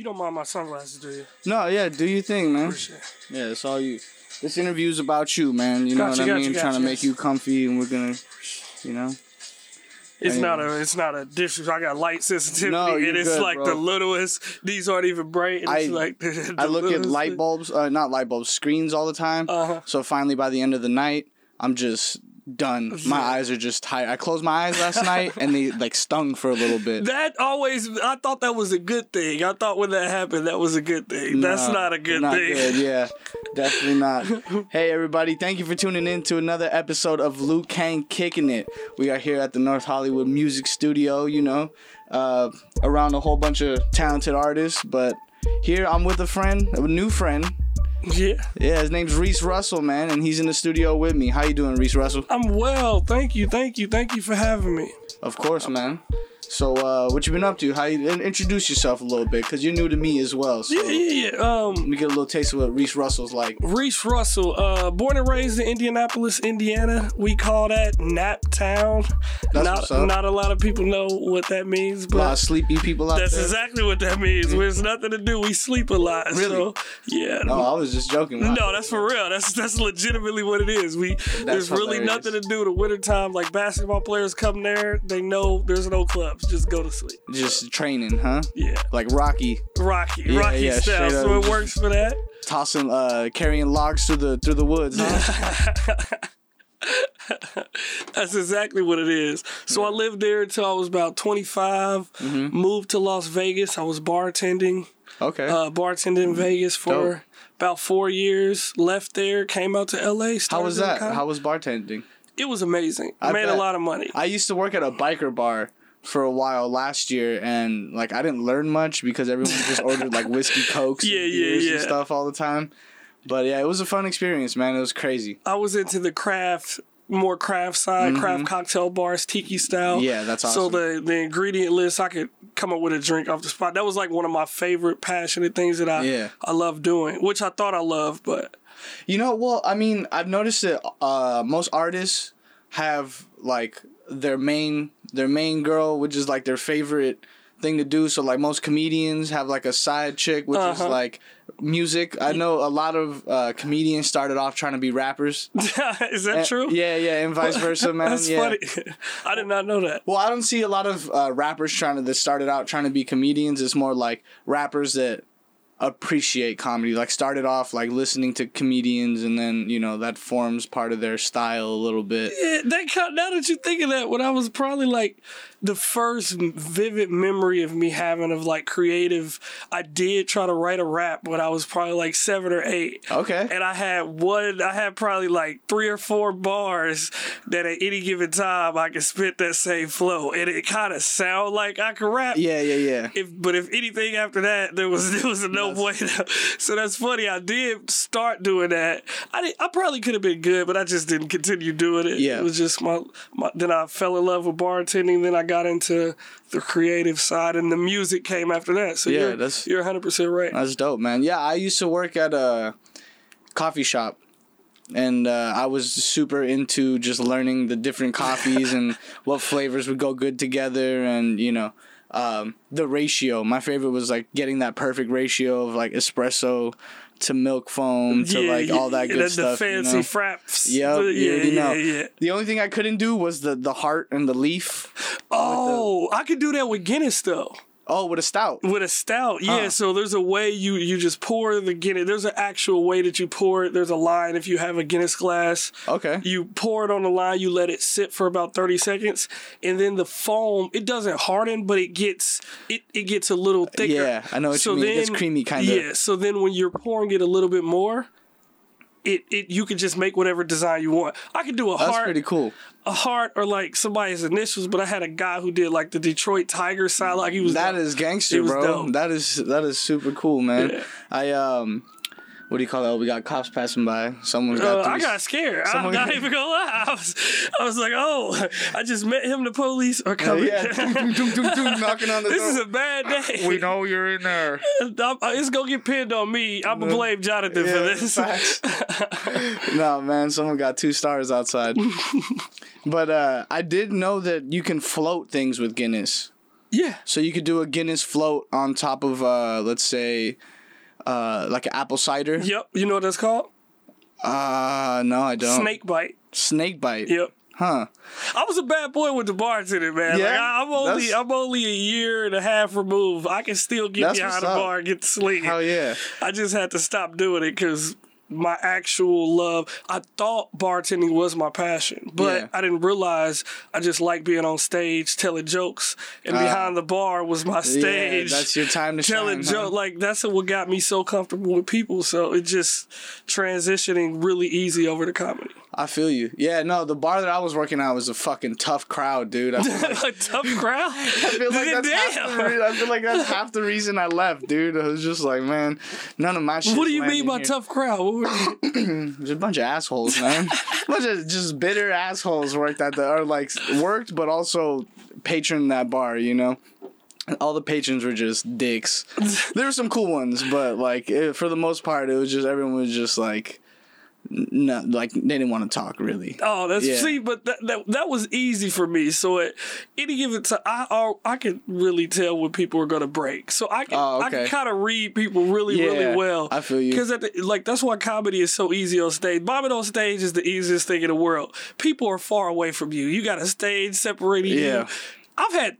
You don't mind my sunglasses, do you? No, yeah, do your thing, man. Appreciate it. Yeah, it's all you. This interview's about you, man. You know what I mean? Trying to make you comfy, and we're gonna, you know. It's not a disrespect. I got light sensitivity, and it's good, like bro. The littlest. These aren't even bright. And it's like the I look at light bulbs, not light bulbs, screens all the time. Uh-huh. So finally, by the end of the night, I'm just done. My eyes are just tired. I closed my eyes last night, and they like stung for a little bit. I thought that was a good thing. I thought when that happened, that was a good thing. No, that's not a good thing. Good. Yeah, definitely not. Hey, everybody, thank you for tuning in to another episode of Luke Kang Kicking It. We are here at the North Hollywood Music Studio, you know, around a whole bunch of talented artists. But here I'm with a new friend. Yeah, his name's Reese Russell, man, and he's in the studio with me. How you doing, Reese Russell? I'm well, thank you for having me. Of course, man. So, what you been up to? How you introduce yourself a little bit, because you're new to me as well. So yeah. Let me get a little taste of what Reese Russell's like. Reese Russell, born and raised in Indianapolis, Indiana. We call that Naptown. Not a lot of people know what that means, but a lot of sleepy people out there. That's exactly what that means. There's nothing to do. We sleep a lot. Really? So, yeah. No, I was just joking. No, that's for real. That's legitimately what it is. There's really nothing to do. The wintertime, like basketball players come there. They know there's no club. Just go to sleep. Just training, huh? Yeah. Like Rocky. Yeah, Rocky style. So it works for that. Tossing, carrying logs through the woods. Huh? That's exactly what it is. So I lived there until I was about 25. Mm-hmm. Moved to Las Vegas. I was bartending. Okay. Bartending in Vegas for about 4 years. Left there. Came out to LA. How was that? How was bartending? It was amazing. I made a lot of money. I used to work at a biker bar for a while last year, and like I didn't learn much because everyone just ordered like whiskey cokes and stuff all the time. But yeah, it was a fun experience, man. It was crazy. I was into the craft side, mm-hmm. craft cocktail bars, tiki style. Yeah, that's awesome. So the ingredient list, I could come up with a drink off the spot. That was like one of my favorite passionate things that I love doing, which I thought I loved, but you know, well, I mean, I've noticed that most artists have like their main girl, which is like their favorite thing to do. So like most comedians have like a side chick, which is like music. I know a lot of comedians started off trying to be rappers. Is that true? Yeah, and vice versa, man. That's funny. I did not know that. Well, I don't see a lot of rappers that started out trying to be comedians. It's more like rappers that appreciate comedy, like started off like listening to comedians, and then you know that forms part of their style a little bit. Yeah, now that you think of that, when I was probably like the first vivid memory of me having of like creative, I did try to write a rap when I was probably like 7 or 8. Okay, and I had probably like 3 or 4 bars that at any given time I could spit that same flow, and it kind of sound like I could rap. Yeah. If anything after that, there was no. So that's funny. I did start doing that. I probably could have been good, but I just didn't continue doing it. Yeah. It was just my. Then I fell in love with bartending. Then I got into the creative side, and the music came after that. So yeah, you're 100% right. That's dope, man. Yeah, I used to work at a coffee shop, and I was super into just learning the different coffees and what flavors would go good together, and you know. The ratio. My favorite was like getting that perfect ratio of like espresso to milk foam to all that good stuff. The fancy fraps. Yep, you know. The only thing I couldn't do was the heart and the leaf. Oh, I could do that with Guinness though. Oh, with a stout. Yeah. So there's a way you just pour the Guinness. There's an actual way that you pour it. There's a line. If you have a Guinness glass, okay, you pour it on the line. You let it sit for about 30 seconds, and then the foam, it doesn't harden, but it gets a little thicker. Yeah, I know what you mean. Then, it gets creamy kind of. Yeah. So then when you're pouring it a little bit more, you can just make whatever design you want. I could do a heart. That's pretty cool. A heart or like somebody's initials, but I had a guy who did like the Detroit Tiger style. Like he was that dope. Is gangster, bro. Dope. That is super cool, man. Yeah. I what do you call that? We got cops passing by. Someone's got. I got scared. I'm not even gonna lie. I was like, oh, I just met him. The police are coming. Knocking on the door. This is a bad day. We know you're in there. It's gonna get pinned on me. I'm gonna blame Jonathan for this. No, man. Someone got 2 stars outside. But I did know that you can float things with Guinness. Yeah. So you could do a Guinness float on top of, let's say, like an apple cider. Yep. You know what that's called? No, I don't. Snake bite. Snake bite. Yep. Huh. I was a bad boy with the bartender, man. Yeah, like, I'm only a year and a half removed. I can still get behind the bar and get the sling. Hell yeah. I just had to stop doing it because my actual love, I thought bartending was my passion, but yeah. I didn't realize I just like being on stage telling jokes, and behind the bar was my stage. Yeah, that's your time to telling jokes. Huh? Like, that's what got me so comfortable with people. So it just transitioning really easy over to comedy. I feel you. Yeah, no, the bar that I was working at was a fucking tough crowd, dude. I feel like, a tough crowd? I feel like that's half the reason I left, dude. I was just like, man, none of my shit. What do you mean by tough crowd? There's a bunch of assholes, man. A bunch of just bitter assholes worked, but also patroned that bar, you know? All the patrons were just dicks. There were some cool ones, but like for the most part, it was just everyone was just like... No, like they didn't want to talk really. Oh, that's see, but that was easy for me. So at any given time, I can really tell when people are gonna break. So I can I can kind of read people really well. I feel you, because that's why comedy is so easy on stage. Bombing on stage is the easiest thing in the world. People are far away from you. You got a stage separating you. I've had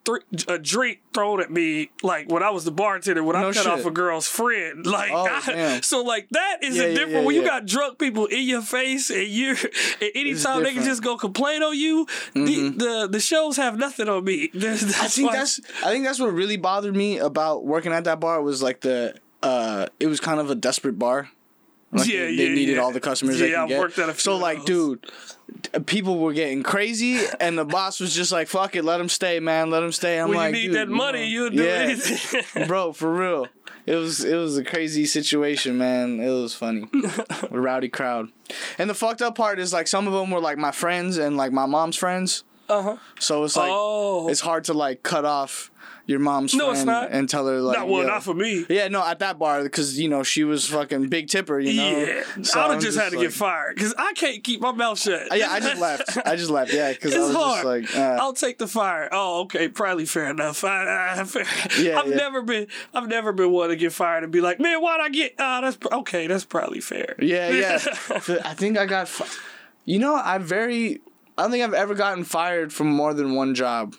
a drink thrown at me, like, when I was the bartender, when I cut off a girl's friend. Like, that is a different... when you got drunk people in your face and anytime they can just go complain on you, the shows have nothing on me. I think that's what really bothered me about working at that bar was, like, it was kind of a desperate bar. Like they needed all the customers they could get. Yeah, I worked at a few of those. Dude... People were getting crazy, and the boss was just like, fuck it, let him stay, man, let him stay. I'm like, dude, you need that money, you'll do anything. Bro, for real. It was a crazy situation, man. It was funny. A rowdy crowd. And the fucked up part is, like, some of them were, like, my friends and, like, my mom's friends. Uh-huh. So it's, like, it's hard to, like, cut off your mom's friend and tell her, like... not for me. Yeah, no, at that bar, because, you know, she was fucking big tipper, you know? Yeah, so I would have just had to get fired, because I can't keep my mouth shut. Yeah, I just left, yeah, because I was hard. Just like... I'll take the fire. Oh, okay, probably fair enough. Fair. Yeah, I've never been one to get fired and be like, man, why'd I get... that's probably fair. Yeah, yeah. I think I got... I don't think I've ever gotten fired from more than one job.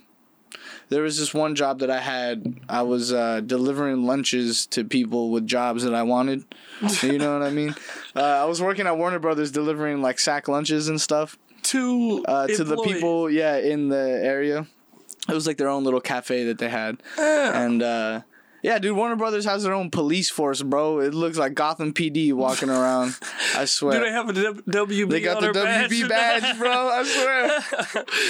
There was this one job that I had. I was delivering lunches to people with jobs that I wanted. You know what I mean? I was working at Warner Brothers delivering, like, sack lunches and stuff. To the people, in the area. It was, like, their own little cafe that they had. And... yeah, dude, Warner Brothers has their own police force, bro. It looks like Gotham PD walking around. I swear. Do they have a WB? They got the WB badge, bro. I swear.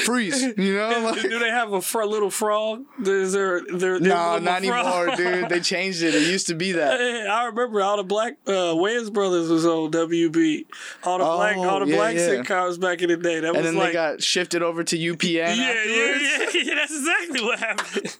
Freeze, you know. Like, do they have a little frog? Is there? No, not anymore, dude. They changed it. It used to be that. I remember all the black Wayans Brothers was on WB. All the black sitcoms back in the day. That was then they got shifted over to UPN. Yeah. That's exactly what happened.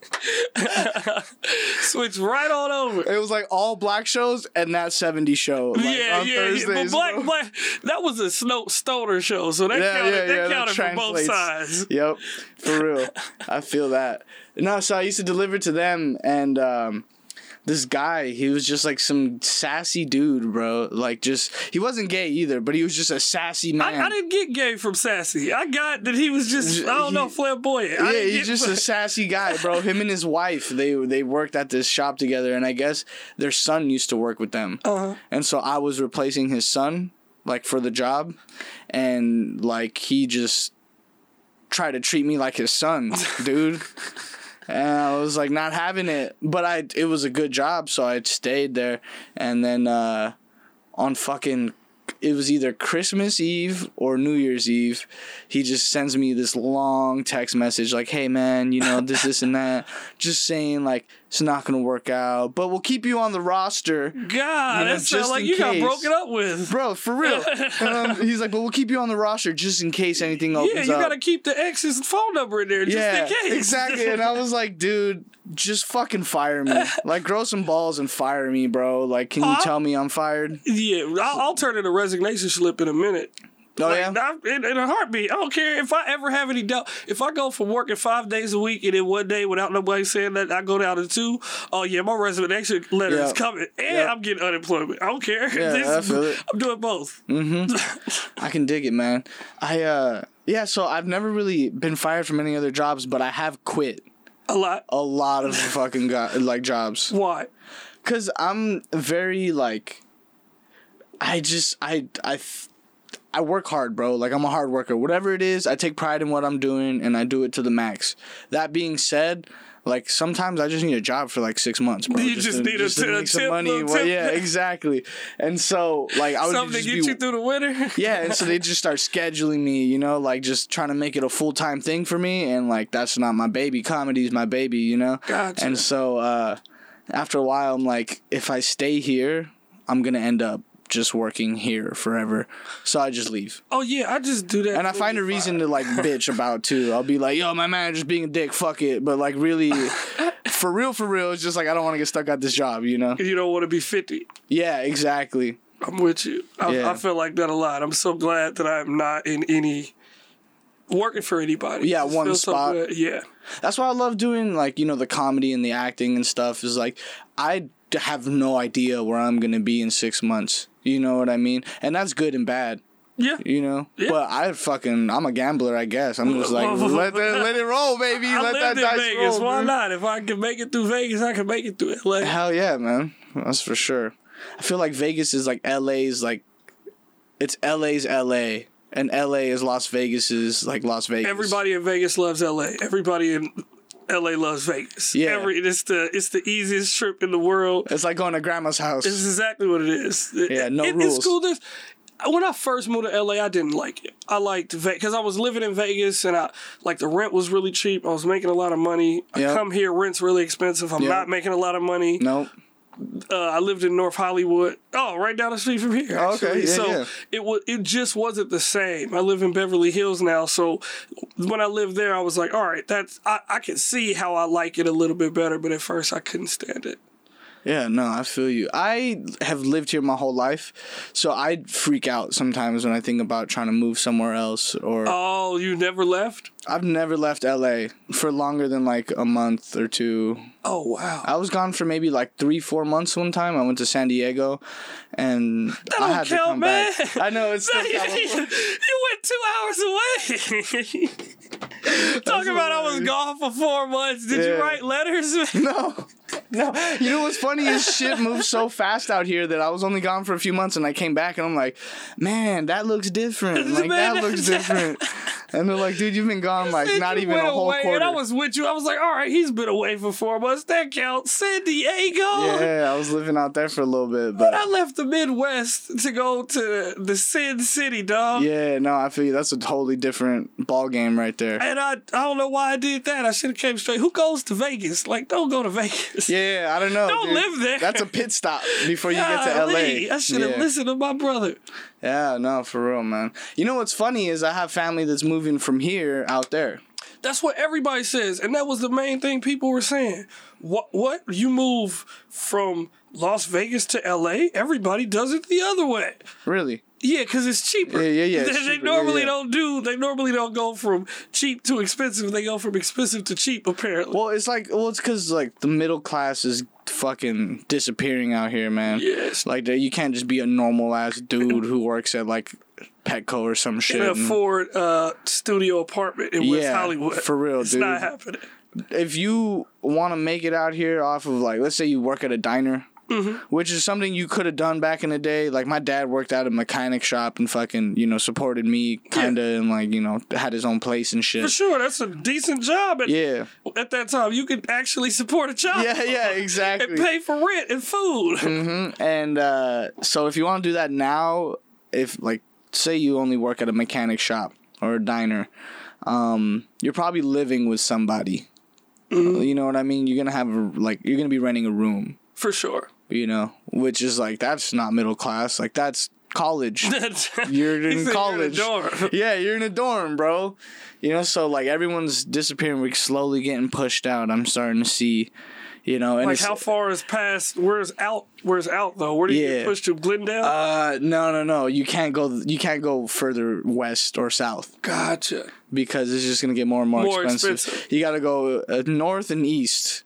It's right all over. It was like all black shows and That 70s Show. Like, on Thursdays, but black, that was a stoner show, so that counted for both sides. Yep, for real. I feel that. No, so I used to deliver to them, and this guy, he was just like some sassy dude, bro. Like, he wasn't gay either, but he was just a sassy man. I didn't get gay from sassy. I got that he was just, flamboyant. Yeah, he's just a sassy guy, bro. Him and his wife, they worked at this shop together, and I guess their son used to work with them. Uh-huh. And so I was replacing his son, like, for the job, and, like, he just tried to treat me like his son, dude. And I was, like, not having it. But it was a good job, so I stayed there. And then it was either Christmas Eve or New Year's Eve, he just sends me this long text message, like, hey, man, you know, this, and that. Just saying, like, it's not going to work out, but we'll keep you on the roster. God, that sounds like you got broken up with. Bro, for real. He's like, but we'll keep you on the roster just in case anything opens up. Yeah, you got to keep the ex's phone number in there just in case. Exactly. And I was like, dude, just fucking fire me. Like, grow some balls and fire me, bro. Like, can you tell me I'm fired? Yeah, I'll turn in a resignation slip in a minute. Oh, yeah? In a heartbeat. I don't care if I ever have any doubt. If I go from working 5 days a week and then one day without nobody saying that, I go down to two. Oh, yeah, my resignation letter is coming. And I'm getting unemployment. I don't care. Yeah, I feel it. I'm doing both. Mm-hmm. I can dig it, man. Yeah, so I've never really been fired from any other jobs, but I have quit. A lot of fucking jobs. Why? Because I'm very, like, I work hard, bro. Like, I'm a hard worker. Whatever it is, I take pride in what I'm doing, and I do it to the max. That being said, like, sometimes I just need a job for, like, 6 months, bro. You just need to make some money. Well, yeah, exactly. And so, like, I would something just to get you through the winter? Yeah, and so they just start scheduling me, you know, like, just trying to make it a full-time thing for me, and, like, that's not my baby. Comedy's my baby, you know? Gotcha. And so, after a while, I'm like, if I stay here, I'm going to end up just working here forever. So I just leave. Oh, yeah, I just do that. And I find a reason to, like, bitch about, too. I'll be like, yo, my manager's being a dick, fuck it. But, like, really, for real, it's just like, I don't want to get stuck at this job, you know? You don't want to be 50. Yeah, exactly. I'm with you. I feel like that a lot. I'm so glad that I'm not in any... working for anybody. Yeah, just one spot. So yeah. That's why I love doing, like, you know, the comedy and the acting and stuff is, like, I have no idea where I'm going to be in 6 months. You know what I mean? And that's good and bad. Yeah. You know? Yeah. But I'm a gambler, I guess. I'm just like, let it roll, baby. Let that dice Vegas. Roll. Why not? If I can make it through Vegas, I can make it through LA. Hell yeah, man. That's for sure. I feel like Vegas is, like, LA's, like, it's LA's LA. And L.A. is Las Vegas is like Las Vegas. Everybody in Vegas loves L.A. Everybody in L.A. loves Vegas. Yeah. It's the easiest trip in the world. It's like going to grandma's house. It's exactly what it is. Yeah, no rules. It's cool. When I first moved to L.A., I didn't like it. I liked Vegas because I was living in Vegas and the rent was really cheap. I was making a lot of money. I come here, rent's really expensive. I'm not making a lot of money. Nope. I lived in North Hollywood. Oh, right down the street from here. Actually. Okay, yeah, so yeah. It just wasn't the same. I live in Beverly Hills now, so when I lived there, I was like, all right, I can see how I like it a little bit better, but at first I couldn't stand it. Yeah, no, I feel you. I have lived here my whole life, so I freak out sometimes when I think about trying to move somewhere else. Or oh, you never left? I've never left LA for longer than like a month or two. Oh, wow. I was gone for maybe like 3-4 months one time. I went to San Diego, and that I had to come back. I know, it's still California. You went 2 hours away. Talking about I was gone for 4 months. Did you write letters? No. No, you know what's funny is shit moves so fast out here that I was only gone for a few months and I came back and I'm like, man, that looks different. Like, that looks different. And they're like, dude, you've been gone like not even a whole quarter. And I was with you. I was like, all right, he's been away for 4 months. That counts. San Diego. Yeah, I was living out there for a little bit. But I left the Midwest to go to the Sin City, dog. Yeah, no, I feel you. That's a totally different ball game right there. And I don't know why I did that. I should have came straight. Who goes to Vegas? Like, don't go to Vegas. Yeah, I don't know. Don't live there. That's a pit stop before you get to LA. I should have listened to my brother. Yeah, no, for real, man. You know what's funny is I have family that's moving from here out there. That's what everybody says, and that was the main thing people were saying. What? You move from Las Vegas to LA? Everybody does it the other way. Really? Yeah, because it's cheaper. Yeah. They normally don't go from cheap to expensive. They go from expensive to cheap, apparently. Well, it's because, like, the middle class is fucking disappearing out here, man. Yes. Like, you can't just be a normal-ass dude who works at, like, Petco or some shit. And afford a studio apartment in West Hollywood. For real, dude. It's not happening. If you want to make it out here off of, like, let's say you work at a diner. Mm-hmm. Which is something you could have done back in the day. Like, my dad worked at a mechanic shop and fucking, you know, supported me kinda and, like, you know, had his own place and shit. For sure, that's a decent job. At that time, you could actually support a job. Yeah, exactly. And pay for rent and food. Mm-hmm. And so if you want to do that now, if, like, say you only work at a mechanic shop or a diner, you're probably living with somebody. Mm-hmm. You know what I mean? You're going to have, you're going to be renting a room. For sure. You know, which is like, that's not middle class. Like, that's college. You're in college. You're in a dorm. Yeah, you're in a dorm, bro. You know, so, like, everyone's disappearing. We're slowly getting pushed out. I'm starting to see, You know, and like how far is past? Where's out? Where's out though? Where do you get pushed to? Glendale? No. You can't go. You can't go further west or south. Gotcha. Because it's just gonna get more and more expensive. You gotta go north and east.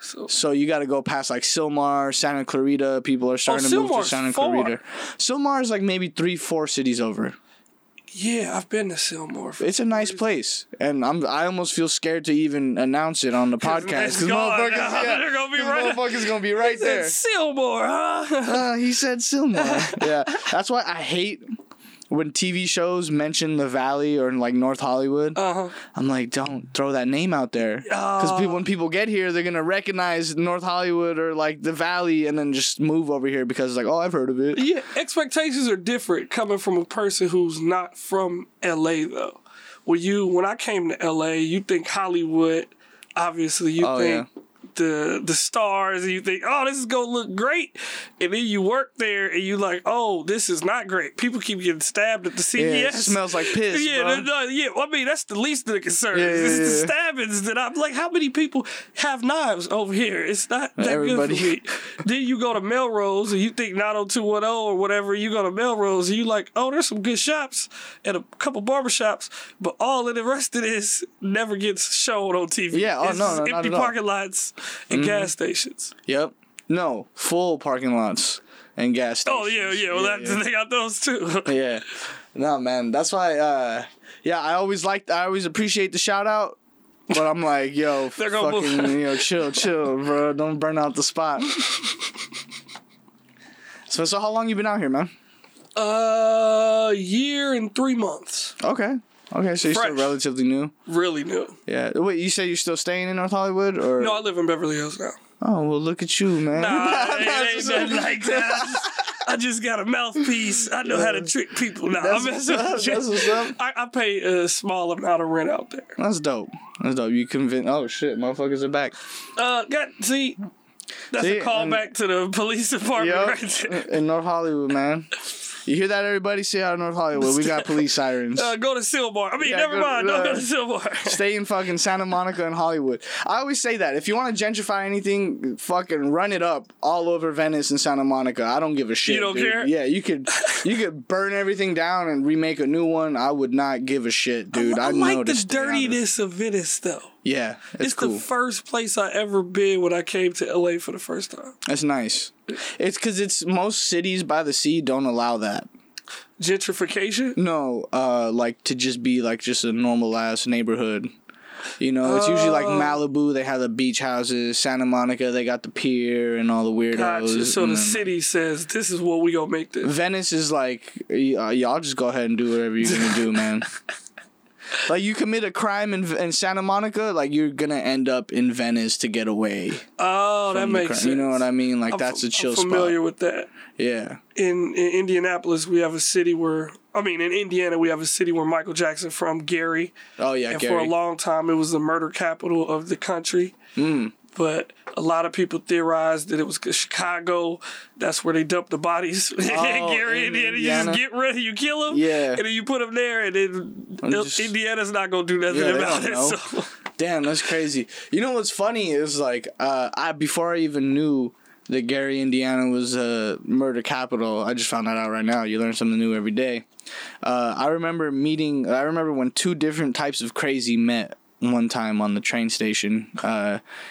So you got to go past like Sylmar, Santa Clarita. People are starting to move to Santa Clarita. Sylmar is like maybe 3-4 cities over. Yeah, I've been to Sylmar. It's a nice place, and I almost feel scared to even announce it on the podcast because motherfuckers gonna be right there. Sylmar, huh? He said Sylmar. Yeah, that's why I hate when TV shows mention the Valley or like North Hollywood. Uh-huh. I'm like, don't throw that name out there, because when people get here, they're gonna recognize North Hollywood or like the Valley, and then just move over here because it's like, oh, I've heard of it. Yeah, expectations are different coming from a person who's not from LA though. When I came to LA, you think Hollywood, obviously you think. Yeah. The stars, and you think, oh, this is gonna look great, and then you work there and you like, oh, this is not great. People keep getting stabbed at the CVS. Yeah, it smells like piss. Well, I mean, that's the least of the concerns. It's the stabbings that I'm like, how many people have knives over here? It's not that everybody. Good for me. Then you go to Melrose and you think 90210 or whatever. You go to Melrose and you like, oh, there's some good shops and a couple barbershops, but all of the rest of this never gets shown on TV. Yeah, it's empty parking lots. And gas stations. Yep. No, full parking lots and gas stations. Oh, yeah. They got those, too. Yeah. No, man. That's why, I always appreciate the shout-out, but I'm like, yo, chill, bro. Don't burn out the spot. So how long you been out here, man? Year and 3 months. Okay, so you're still relatively new? Really new. Yeah. Wait, you say you're still staying in North Hollywood? Or? No, I live in Beverly Hills now. Oh, well, look at you, man. Nah, it ain't nothing like that. I just got a mouthpiece. I know how to trick people now. That's what's up. I pay a small amount of rent out there. That's dope. You convinced... Oh, shit, motherfuckers are back. That's a callback to the police department right there. In North Hollywood, man. You hear that, everybody? Stay out of North Hollywood. We got police sirens. Go to Sylmar. Don't go to Sylmar. Stay in fucking Santa Monica and Hollywood. I always say that. If you want to gentrify anything, fucking run it up all over Venice and Santa Monica. I don't give a shit. You don't care? Yeah, you could burn everything down and remake a new one. I would not give a shit, dude. I like the dirtiness of Venice, though. Yeah, it's cool. The first place I ever been when I came to LA for the first time. That's nice. It's because most cities by the sea don't allow that. Gentrification? No, like to just be like just a normal ass neighborhood. You know, it's usually like Malibu, they have the beach houses. Santa Monica, they got the pier and all the weirdos. Gotcha. So the city says, this is what we gonna make this. Venice is like, y'all just go ahead and do whatever you're gonna do, man. Like, you commit a crime in Santa Monica, like, you're going to end up in Venice to get away. Oh, that makes sense. You know what I mean? Like, that's a chill spot. I'm familiar with that. Yeah. In Indianapolis, we have a city where... I mean, in Indiana, we have a city where Michael Jackson from, Gary. Oh, yeah, and Gary. And for a long time, it was the murder capital of the country. Mm. But a lot of people theorized that it was Chicago. That's where they dumped the bodies. Gary, Indiana. You just get ready. You kill them. Yeah. And then you put them there. And then Indiana's not going to do nothing about it. So. Damn, that's crazy. You know what's funny is like, before I even knew that Gary, Indiana was a murder capital, I just found that out right now. You learn something new every day. I remember when two different types of crazy met. One time on the train station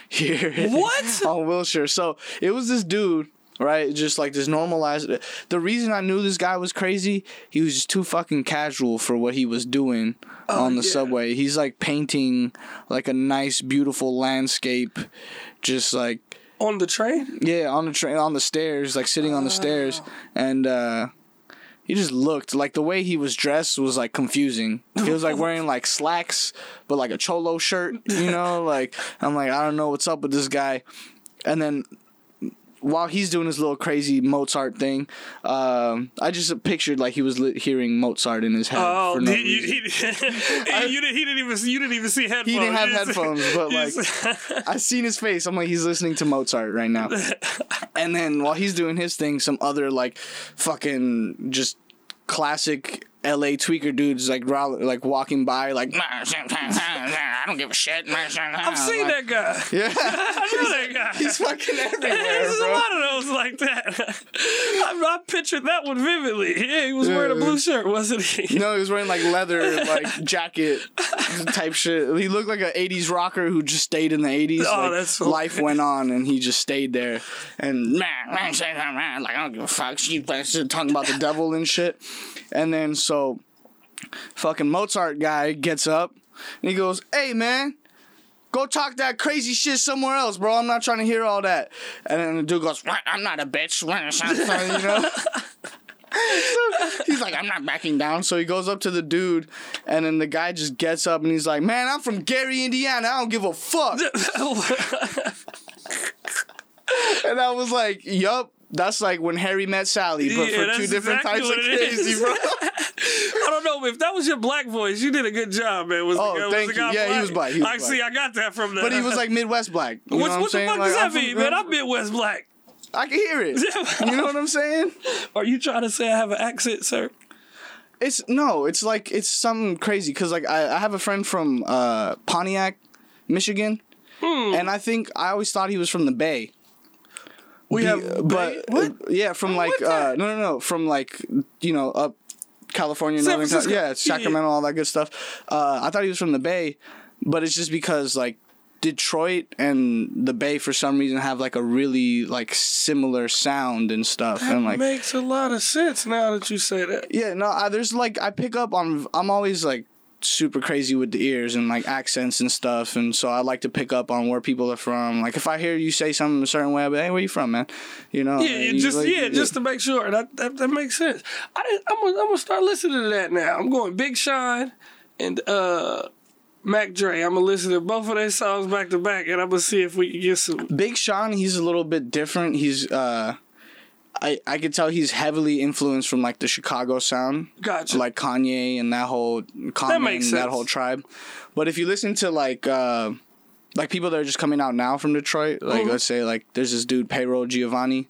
here. What? On Wilshire. So it was this dude, right? Just like this normalized. The reason I knew this guy was crazy, he was just too fucking casual for what he was doing on the subway. He's like painting like a nice, beautiful landscape, just like. On the train? Yeah, on the train, on the stairs, like sitting on the stairs. And, he just looked, like, the way he was dressed was, like, confusing. He was, like, wearing, like, slacks, but, like, a cholo shirt, you know? Like, I'm like, I don't know what's up with this guy. And then, while he's doing his little crazy Mozart thing, I just pictured, like, he was hearing Mozart in his head for no reason. You didn't even see headphones. He didn't have headphones, but, like, I seen his face. I'm like, he's listening to Mozart right now. And then while he's doing his thing, some other, like, fucking just classic LA tweaker dudes like walking by like I don't give a shit. I've seen that guy. Yeah. I know that guy. He's fucking everywhere. There's a lot of those like that. I pictured that one vividly. Yeah, he was wearing a blue shirt, wasn't he? No, he was wearing like leather like jacket type shit. He looked like an 80s rocker who just stayed in the 80s. Oh, that's cool. Life went on and he just stayed there and like I don't give a fuck. She's talking about the devil and shit. And then so fucking Mozart guy gets up and he goes, "Hey man, go talk that crazy shit somewhere else, bro. I'm not trying to hear all that." And then the dude goes, "What? I'm not a bitch." You know? So he's like, "I'm not backing down." So he goes up to the dude, and then the guy just gets up and he's like, "Man, I'm from Gary, Indiana. I don't give a fuck." And I was like, "Yup, that's like when Harry met Sally, but for two different types of crazy, bro." I don't know, but if that was your black voice, you did a good job, man. Was the guy yeah, black? He was black. He was black. See, I got that from that. But he was like Midwest black. What the fuck does that mean, man? I'm Midwest black. I can hear it. You know what I'm saying? Are you trying to say I have an accent, sir? It's something crazy because like I have a friend from Pontiac, Michigan, and I think I always thought he was from the Bay. From like, you know, up California, Northern California, Sacramento, all that good stuff. I thought he was from the Bay, but it's just because like Detroit and the Bay for some reason have like a really like similar sound and stuff. That and like makes a lot of sense now that you say that. Yeah, no, there's like I pick up on. I'm always like super crazy with the ears and like accents and stuff, and so I like to pick up on where people are from. Like if I hear you say something a certain way, I'll be like, "Hey, where you from, man?" You know? Just to make sure that makes sense. I'm gonna start listening to that now. I'm going Big Sean and Mac Dre. I'm gonna listen to both of their songs back to back, and I'm gonna see if we can get some. Big Sean, he's a little bit different. He's I could tell he's heavily influenced from like the Chicago sound. Gotcha. Like Kanye and that whole tribe. But if you listen to like people that are just coming out now from Detroit, like let's say like there's this dude Payroll Giovanni,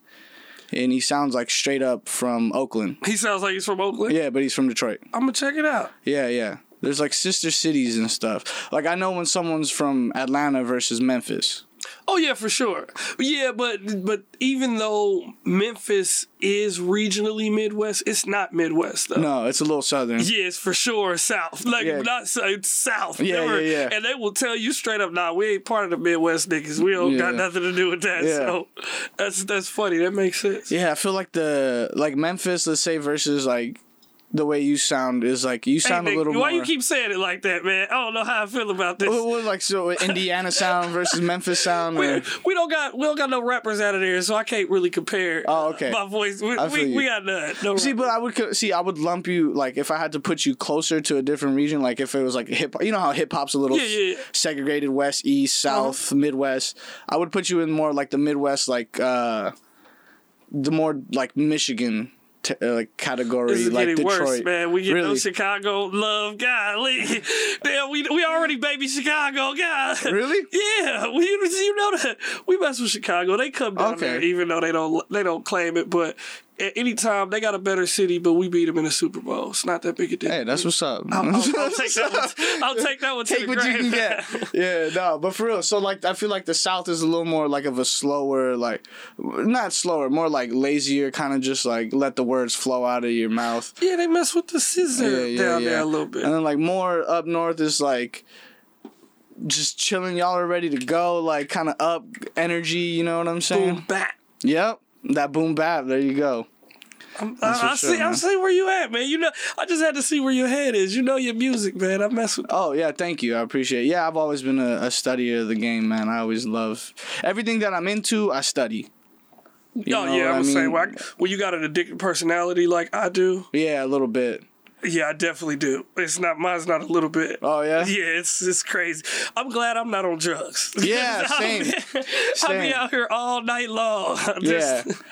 and he sounds like straight up from Oakland. He sounds like he's from Oakland? Yeah, but he's from Detroit. I'm gonna check it out. Yeah, yeah. There's like sister cities and stuff. Like I know when someone's from Atlanta versus Memphis. Oh, yeah, for sure. Yeah, but even though Memphis is regionally Midwest, it's not Midwest, though. No, it's a little southern. Yeah, it's for sure south. Like, it's south. Yeah, yeah. And they will tell you straight up, "Nah, we ain't part of the Midwest niggas. We don't got nothing to do with that." Yeah. So that's funny. That makes sense. Yeah, I feel like Memphis, let's say, versus, like, the way you sound is like you sound a little. Why you keep saying it like that, man? I don't know how I feel about this. So Indiana sound versus Memphis sound. We don't got no rappers out of there, so I can't really compare. Oh, okay. My voice, we got none. I would lump you like if I had to put you closer to a different region, like if it was like hip hop. You know how hip hop's a little segregated, west, east, south, Midwest. I would put you in more like the Midwest, like the more like Michigan. Like category, this is like Detroit. Worse, man. We get no Chicago love, golly. Damn, we already baby Chicago, God. Really? Yeah, you know that we mess with Chicago. They come down there, even though they don't claim it. But at any time, they got a better city, but we beat them in the Super Bowl. It's not that big a deal. Hey, that's what's up. I'll take that one. I'll take that one. Take what you can get. Yeah, no, but for real. So like, I feel like the South is a little more like of a slower, like not slower, more like lazier, kind of just like let the words flow out of your mouth. Yeah, they mess with the scissor down there a little bit. And then like more up north is like just chilling. Y'all are ready to go, like kind of up energy. You know what I'm saying? Boom, bat. Yep. That boom bap, there you go. I see where you at, man. You know, I just had to see where your head is. You know your music, man. I mess with. Oh yeah, thank you. I appreciate it. Yeah, I've always been a studier of the game, man. I always love everything that I'm into. I study. I'm saying well, you got an addicted personality like I do. Yeah, a little bit. Yeah, I definitely do. It's not mine's not a little bit. Oh yeah. Yeah, it's crazy. I'm glad I'm not on drugs. Yeah, same. I'll be out here all night long.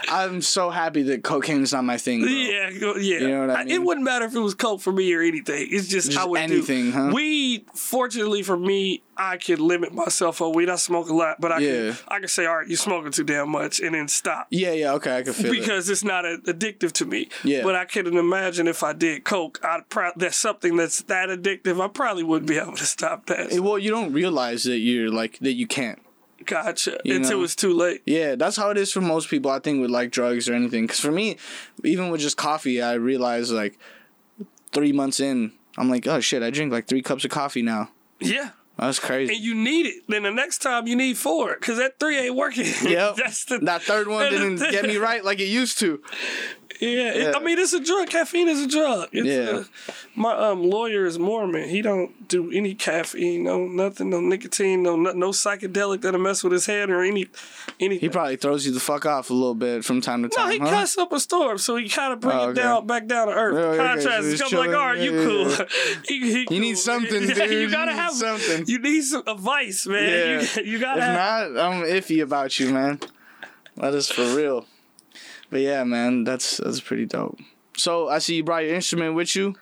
I'm so happy that cocaine's not my thing, bro. Yeah, yeah. You know what I mean? It wouldn't matter if it was coke for me or anything. It's just I would do anything. Weed, fortunately for me, I could limit myself on weed. I smoke a lot, but I can say, all right, you're smoking too damn much, and then stop. Yeah, okay, I can feel it. Because it's not addictive to me. Yeah. But I couldn't imagine if I did coke, that's something that's that addictive, I probably wouldn't be able to stop that. Well, you don't realize that you're like, that you can't. Gotcha. Until it's too late. Yeah, that's how it is for most people, I think, with like drugs or anything. Because for me, even with just coffee, I realized like 3 months in, I'm like, oh shit, I drink like 3 cups of coffee now. Yeah. That's crazy. And you need it. Then the next time you need 4 because that 3 ain't working. Yep. That third one didn't get me right like it used to. Yeah. I mean, it's a drug. Caffeine is a drug. My lawyer is Mormon. He don't do any caffeine, no nothing, no nicotine, no psychedelic that'll mess with his head or anything. He probably throws you the fuck off a little bit from time to time. No, he cuts up a storm, so he kind of brings it down, back down to earth. Oh, contrast. He's like, all right, you cool. Yeah. He cool. Need something, dude. You gotta have something. You need some advice, man. Yeah. You gotta. If not, I'm iffy about you, man. That is for real. But yeah, man, that's pretty dope. So I see you brought your instrument with you.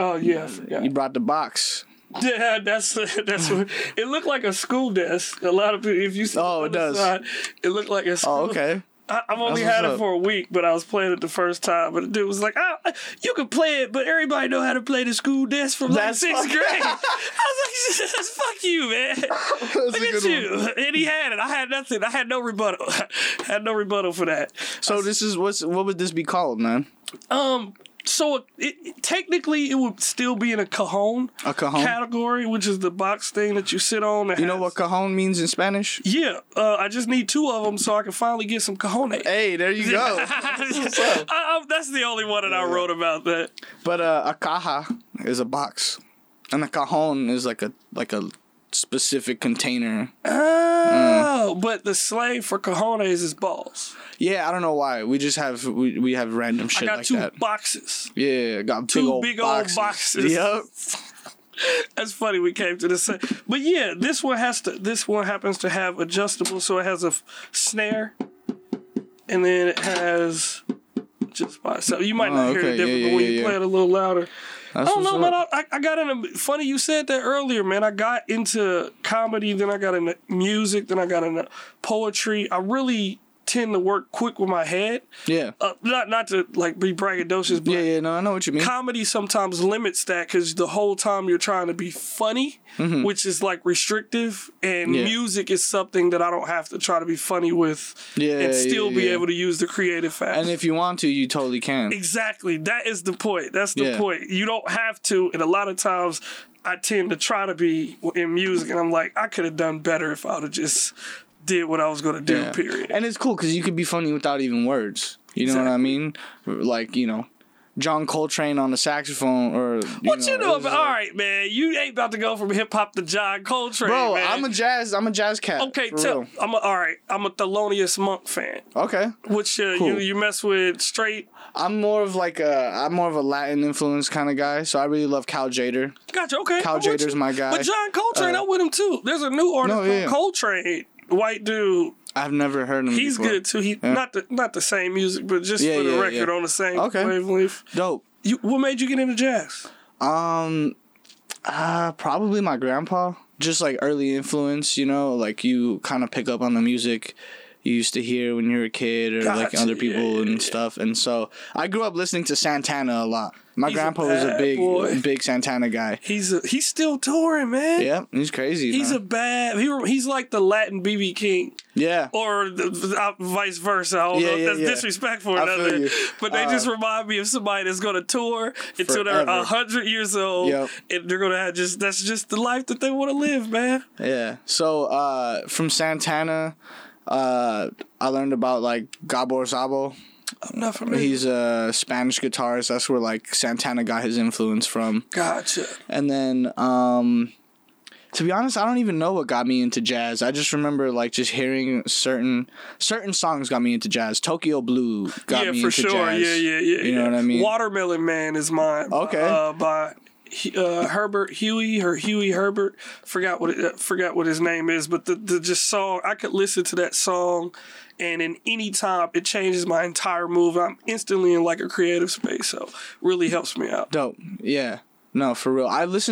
Oh yeah, I forgot. You brought the box. Yeah, that's what it looked like, a school desk. A lot of people, if you see it does. Side, it looked like a school. Oh, okay. I've only had it for a week, but I was playing it the first time. But the dude was like, you can play it, but everybody know how to play the school desk from like 6th grade. I was like, fuck you, man. Look at you. One. And he had it. I had nothing. I had no rebuttal. For that. So what would this be called, man? So technically it would still be in a cajon category, which is the box thing that you sit on. You know what cajon means in Spanish? Yeah, I just need 2 of them so I can finally get some cajones. Hey, there you go. That's the only one that I wrote about that. But a caja is a box, and a cajon is like a specific container. Oh, but the slang for cajones is balls. Yeah, I don't know why. We just have we have random shit like that. I got 2 boxes. Yeah, got 2 big old boxes. Yep. That's funny. We came to the same. But yeah, this one happens to have adjustable, so it has a snare, and then it has just by itself. You might not hear it different, but when you play it a little louder. That's man. I got into... Funny you said that earlier, man. I got into comedy, then I got into music, then I got into poetry. I really tend to work quick with my head. Yeah. Not to, like, be braggadocious, but... Yeah, no, I know what you mean. Comedy sometimes limits that because the whole time you're trying to be funny, mm-hmm. which is, like, restrictive, and music is something that I don't have to try to be funny with and still be able to use the creative factor. And if you want to, you totally can. Exactly. That is the point. That's the point. You don't have to, and a lot of times... I tend to try to be in music, and I'm like, I could have done better if I would have just did what I was going to do, period. And it's cool because you could be funny without even words. You know what I mean? Like, you know, John Coltrane on the saxophone or... You know, all right, man, you ain't about to go from hip-hop to John Coltrane, bro, man. I'm a jazz cat. Okay, I'm a Thelonious Monk fan. Okay. Which cool. you mess with straight... I'm more of a Latin influence kind of guy, so I really love Cal Jader. Gotcha, okay. Cal Jader's my guy. But John Coltrane, I'm with him too. There's a new artist from Coltrane, white dude. I've never heard him. He's before. Good too. He not the same music, but just for the record on the same wavelength. Dope. What made you get into jazz? Probably my grandpa. Just like early influence, you know, like you kind of pick up on the music you used to hear when you were a kid or like other people and stuff. And so I grew up listening to Santana a lot. He's grandpa was a big Santana guy. He's still touring, man. Yeah, he's crazy. He's a bad... He's like the Latin BB King. Yeah. Or vice versa. I don't know if that's disrespectful or nothing. But they just remind me of somebody that's going to tour until they're 100 years old. Yep. And they're going to have just... That's just the life that they want to live, man. Yeah. So from Santana... I learned about like Gabor Szabo. I'm not familiar. He's a Spanish guitarist. That's where like Santana got his influence from. Gotcha. And then to be honest, I don't even know what got me into jazz. I just remember like just hearing certain songs got me into jazz. Tokyo Blue got me into jazz. Yeah, for sure. Yeah. You know what I mean? Watermelon Man is mine. Okay. By Huey Herbert, forgot what his name is, but the just song, I could listen to that song, and in any time it changes my entire mood. I'm instantly in like a creative space, so really helps me out. Dope, yeah. No, for real. I was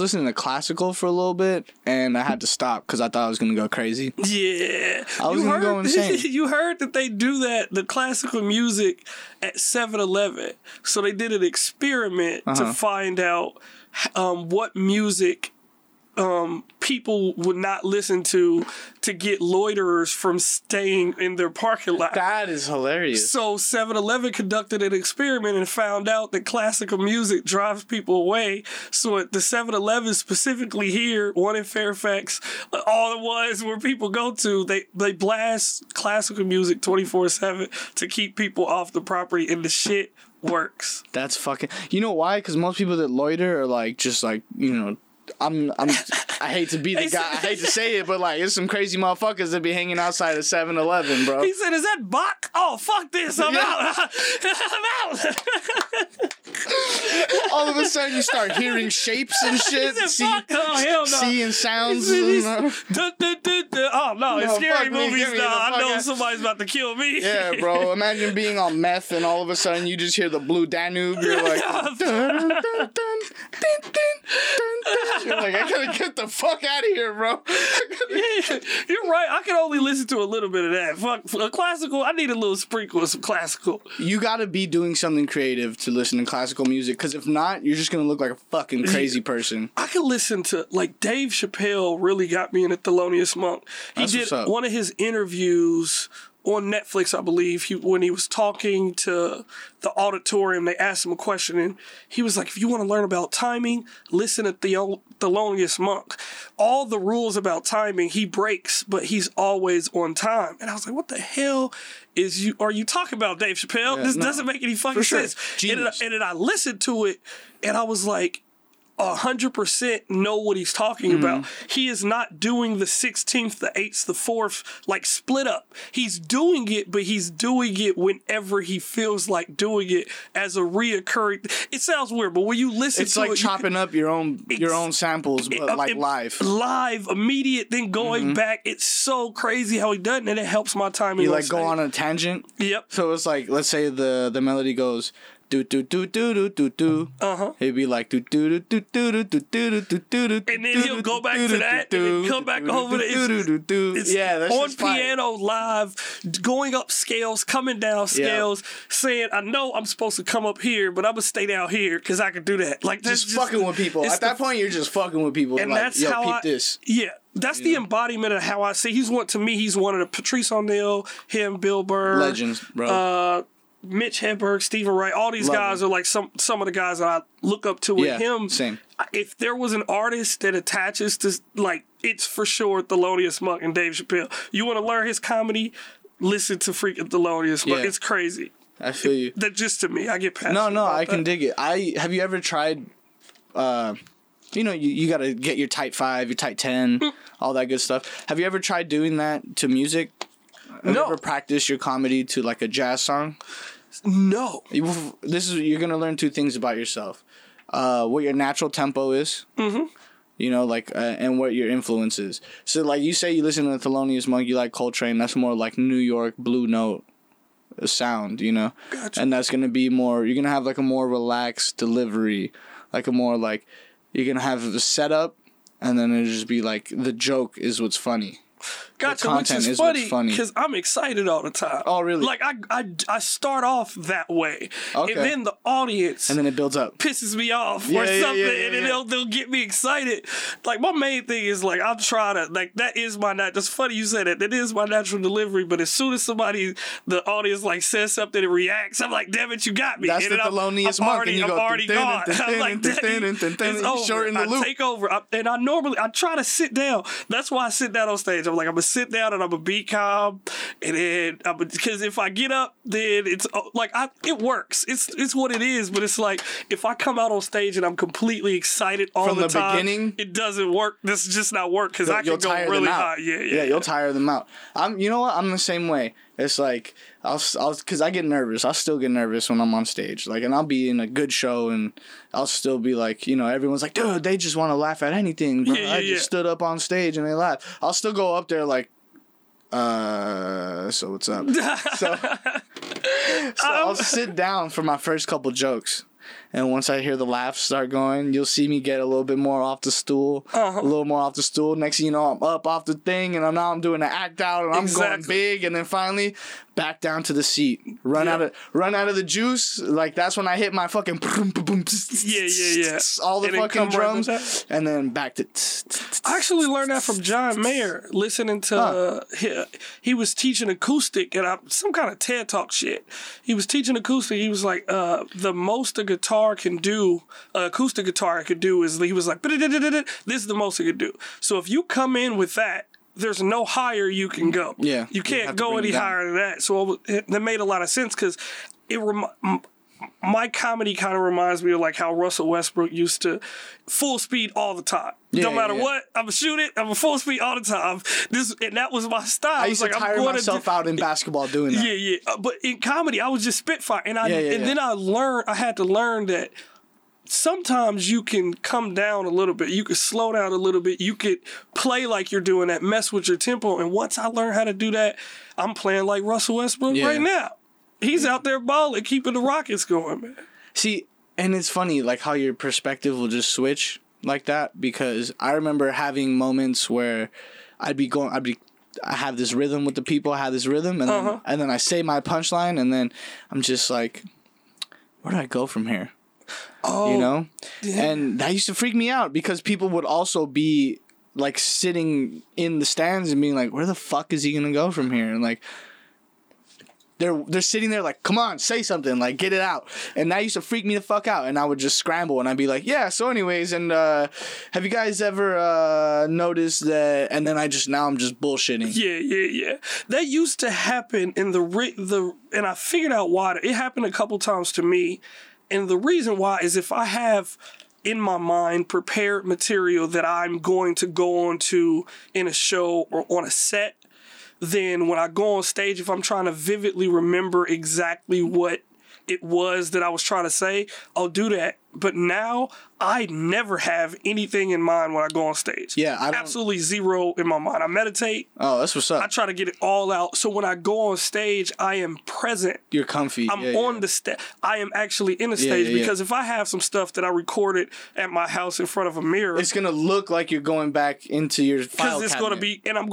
listening to classical for a little bit, and I had to stop because I thought I was gonna go crazy. Yeah, I was gonna go insane. You heard that they do that, the classical music at 7-Eleven. So they did an experiment to find out what music people would not listen to get loiterers from staying in their parking lot. That is hilarious. So 7-Eleven conducted an experiment and found out that classical music drives people away. So at the 7-Eleven specifically here, one in Fairfax, all the ones where people go to, they blast classical music 24/7 to keep people off the property, and the shit works. That's fucking... You know why? Because most people that loiter are like, just like, you know, I hate to be the guy, I hate to say it, but like, it's some crazy motherfuckers that be hanging outside of 7-Eleven, bro. He said, "Is that Bach? Oh, fuck this, I'm out. I'm out. All of a sudden you start hearing shapes and shit. He said, "Fuck, oh, hell no." Seeing sounds. Oh no, it's scary movies now. I know somebody's about to kill me. Yeah, bro. Imagine being on meth and all of a sudden you just hear the Blue Danube. You're like, dun, dun, dun, dun, dun, dun. You're like, I gotta get the fuck out of here, bro. Yeah, you're right. I can only listen to a little bit of that. Fuck, classical. I need a little sprinkle of some classical. You gotta be doing something creative to listen to classical music, because if not, you're just gonna look like a fucking crazy person. I can listen to, like, Dave Chappelle really got me into Thelonious Monk. He did one of his interviews on Netflix, I believe, when he was talking to the auditorium, they asked him a question, and he was like, if you want to learn about timing, listen to Thelonious Monk. All the rules about timing, he breaks, but he's always on time. And I was like, what the hell are you talking about, Dave Chappelle? Yeah, doesn't make any fucking sense. And then I listened to it, and I was like, 100% know what he's talking about. He is not doing the 16th, the 8th, the 4th, like, split up. He's doing it, but he's doing it whenever he feels like doing it as a reoccurring. It sounds weird, but when you listen to it, it's like chopping up your own samples, but like live. Live, immediate, then going back. It's so crazy how he does it, and it helps my timing. You like go on a tangent? Yep. So it's like, let's say the melody goes... do do do do do do do. He'd be like do do do do do do do do do, and then he'll go back to that and come back over to it. Yeah, on piano live, going up scales, coming down scales, saying, "I know I'm supposed to come up here, but I'm gonna stay down here because I can do that." Like, that's just fucking with people. At that point, you're just fucking with people. And that's how this. Yeah. That's the embodiment of how I see. He's one of the Patrice O'Neal, him, Bill Burr, legends, bro. Mitch Hedberg, Stephen Wright, all these guys are like some of the guys that I look up to with him. Same. If there was an artist that attaches to, like, it's for sure Thelonious Monk and Dave Chappelle. You want to learn his comedy? Listen to freaking Thelonious Monk. Yeah. It's crazy. I feel you. That just to me, I get passionate. No, I can dig it. Have you ever tried, you got to get your type 5, your type 10, all that good stuff. Have you ever tried doing that to music? Have you ever practiced your comedy to, like, a jazz song? No. You're going to learn two things about yourself. What your natural tempo is, and what your influence is. So, like, you say you listen to Thelonious Monk, you like Coltrane. That's more like New York blue note sound, you know? Gotcha. And that's going to be more... You're going to have, like, a more relaxed delivery. Like, a more, like... You're going to have the setup, and then it'll just be, like, the joke is what's funny. Gotcha, which is funny because I'm excited all the time. Oh, really? Like, I start off that way, and then the audience... And then it builds up. ...pisses me off or something, and then they'll get me excited. Like, my main thing is, like, I'm trying to... Like, that's funny you said that. That is my natural delivery, but as soon as the audience, like, says something and reacts, I'm like, damn it, you got me. That's the Thelonious Monk, and you go... I'm already gone. I'm like, it's over. I take over. And I normally... I try to sit down. That's why I sit down on stage. I'm like, I'm going to sit down and I'm going to be calm, and then because if I get up, then it's like it works. It's what it is, but it's like if I come out on stage and I'm completely excited all from the time, beginning, it doesn't work. This is just not work because I can go really high. Yeah, you'll tire them out. You know what? I'm the same way. It's like I'll because I get nervous. I still get nervous when I'm on stage. Like, and I'll be in a good show, and I'll still be like, everyone's like, dude, they just want to laugh at anything. Bro. I just stood up on stage and they laughed. I'll still go up there like, so what's up? So I'll sit down for my first couple jokes. And once I hear the laughs start going, you'll see me get a little bit more off the stool, a little more off the stool. Next thing you know, I'm up off the thing, and now I'm doing the act out, and I'm going big, and then finally back down to the seat, run out of the juice. Like, that's when I hit my fucking all the fucking drums, and then back to. I actually learned that from John Mayer, listening to he was teaching acoustic and some kind of TED Talk shit. He was teaching acoustic. He was like, the most a guitar can do, acoustic guitar I could do is, he was like, this is the most I could do. So if you come in with that, there's no higher you can go. Yeah, you can't go any higher than that. So that made a lot of sense, because my comedy kind of reminds me of like how Russell Westbrook used to full speed all the time. No matter what, I'm going to shoot it. I'm going to full speed all the time. And that was my style. I used to tire myself out in basketball doing that. Yeah. But in comedy, I was just spitfire. And then I had to learn that sometimes you can come down a little bit. You can slow down a little bit. You could play like you're doing that, mess with your tempo. And once I learned how to do that, I'm playing like Russell Westbrook right now. He's out there balling, keeping the Rockets going, man. See, and it's funny, like, how your perspective will just switch like that, because I remember having moments where I have this rhythm with the people, and then I say my punchline, and then I'm just like, where do I go from here? Oh, you know? Yeah. And that used to freak me out, because people would also be, like, sitting in the stands and being like, where the fuck is he going to go from here? And, like... They're sitting there like, come on, say something, like, get it out. And that used to freak me the fuck out, and I would just scramble, and I'd be like, yeah, so anyways, and have you guys ever noticed that? And then I'm just bullshitting. Yeah. That used to happen in and I figured out why. It happened a couple times to me, and the reason why is if I have in my mind prepared material that I'm going to go on to in a show or on a set, then when I go on stage, if I'm trying to vividly remember exactly what it was that I was trying to say, I'll do that. But now I never have anything in mind when I go on stage. Yeah, absolutely zero in my mind. I meditate. Oh, that's what's up. I try to get it all out. So when I go on stage, I am present. You're comfy. I'm on the stage. I am actually in the stage because if I have some stuff that I recorded at my house in front of a mirror, it's going to look like you're going back into your file cabinet. Because it's going to be, and I'm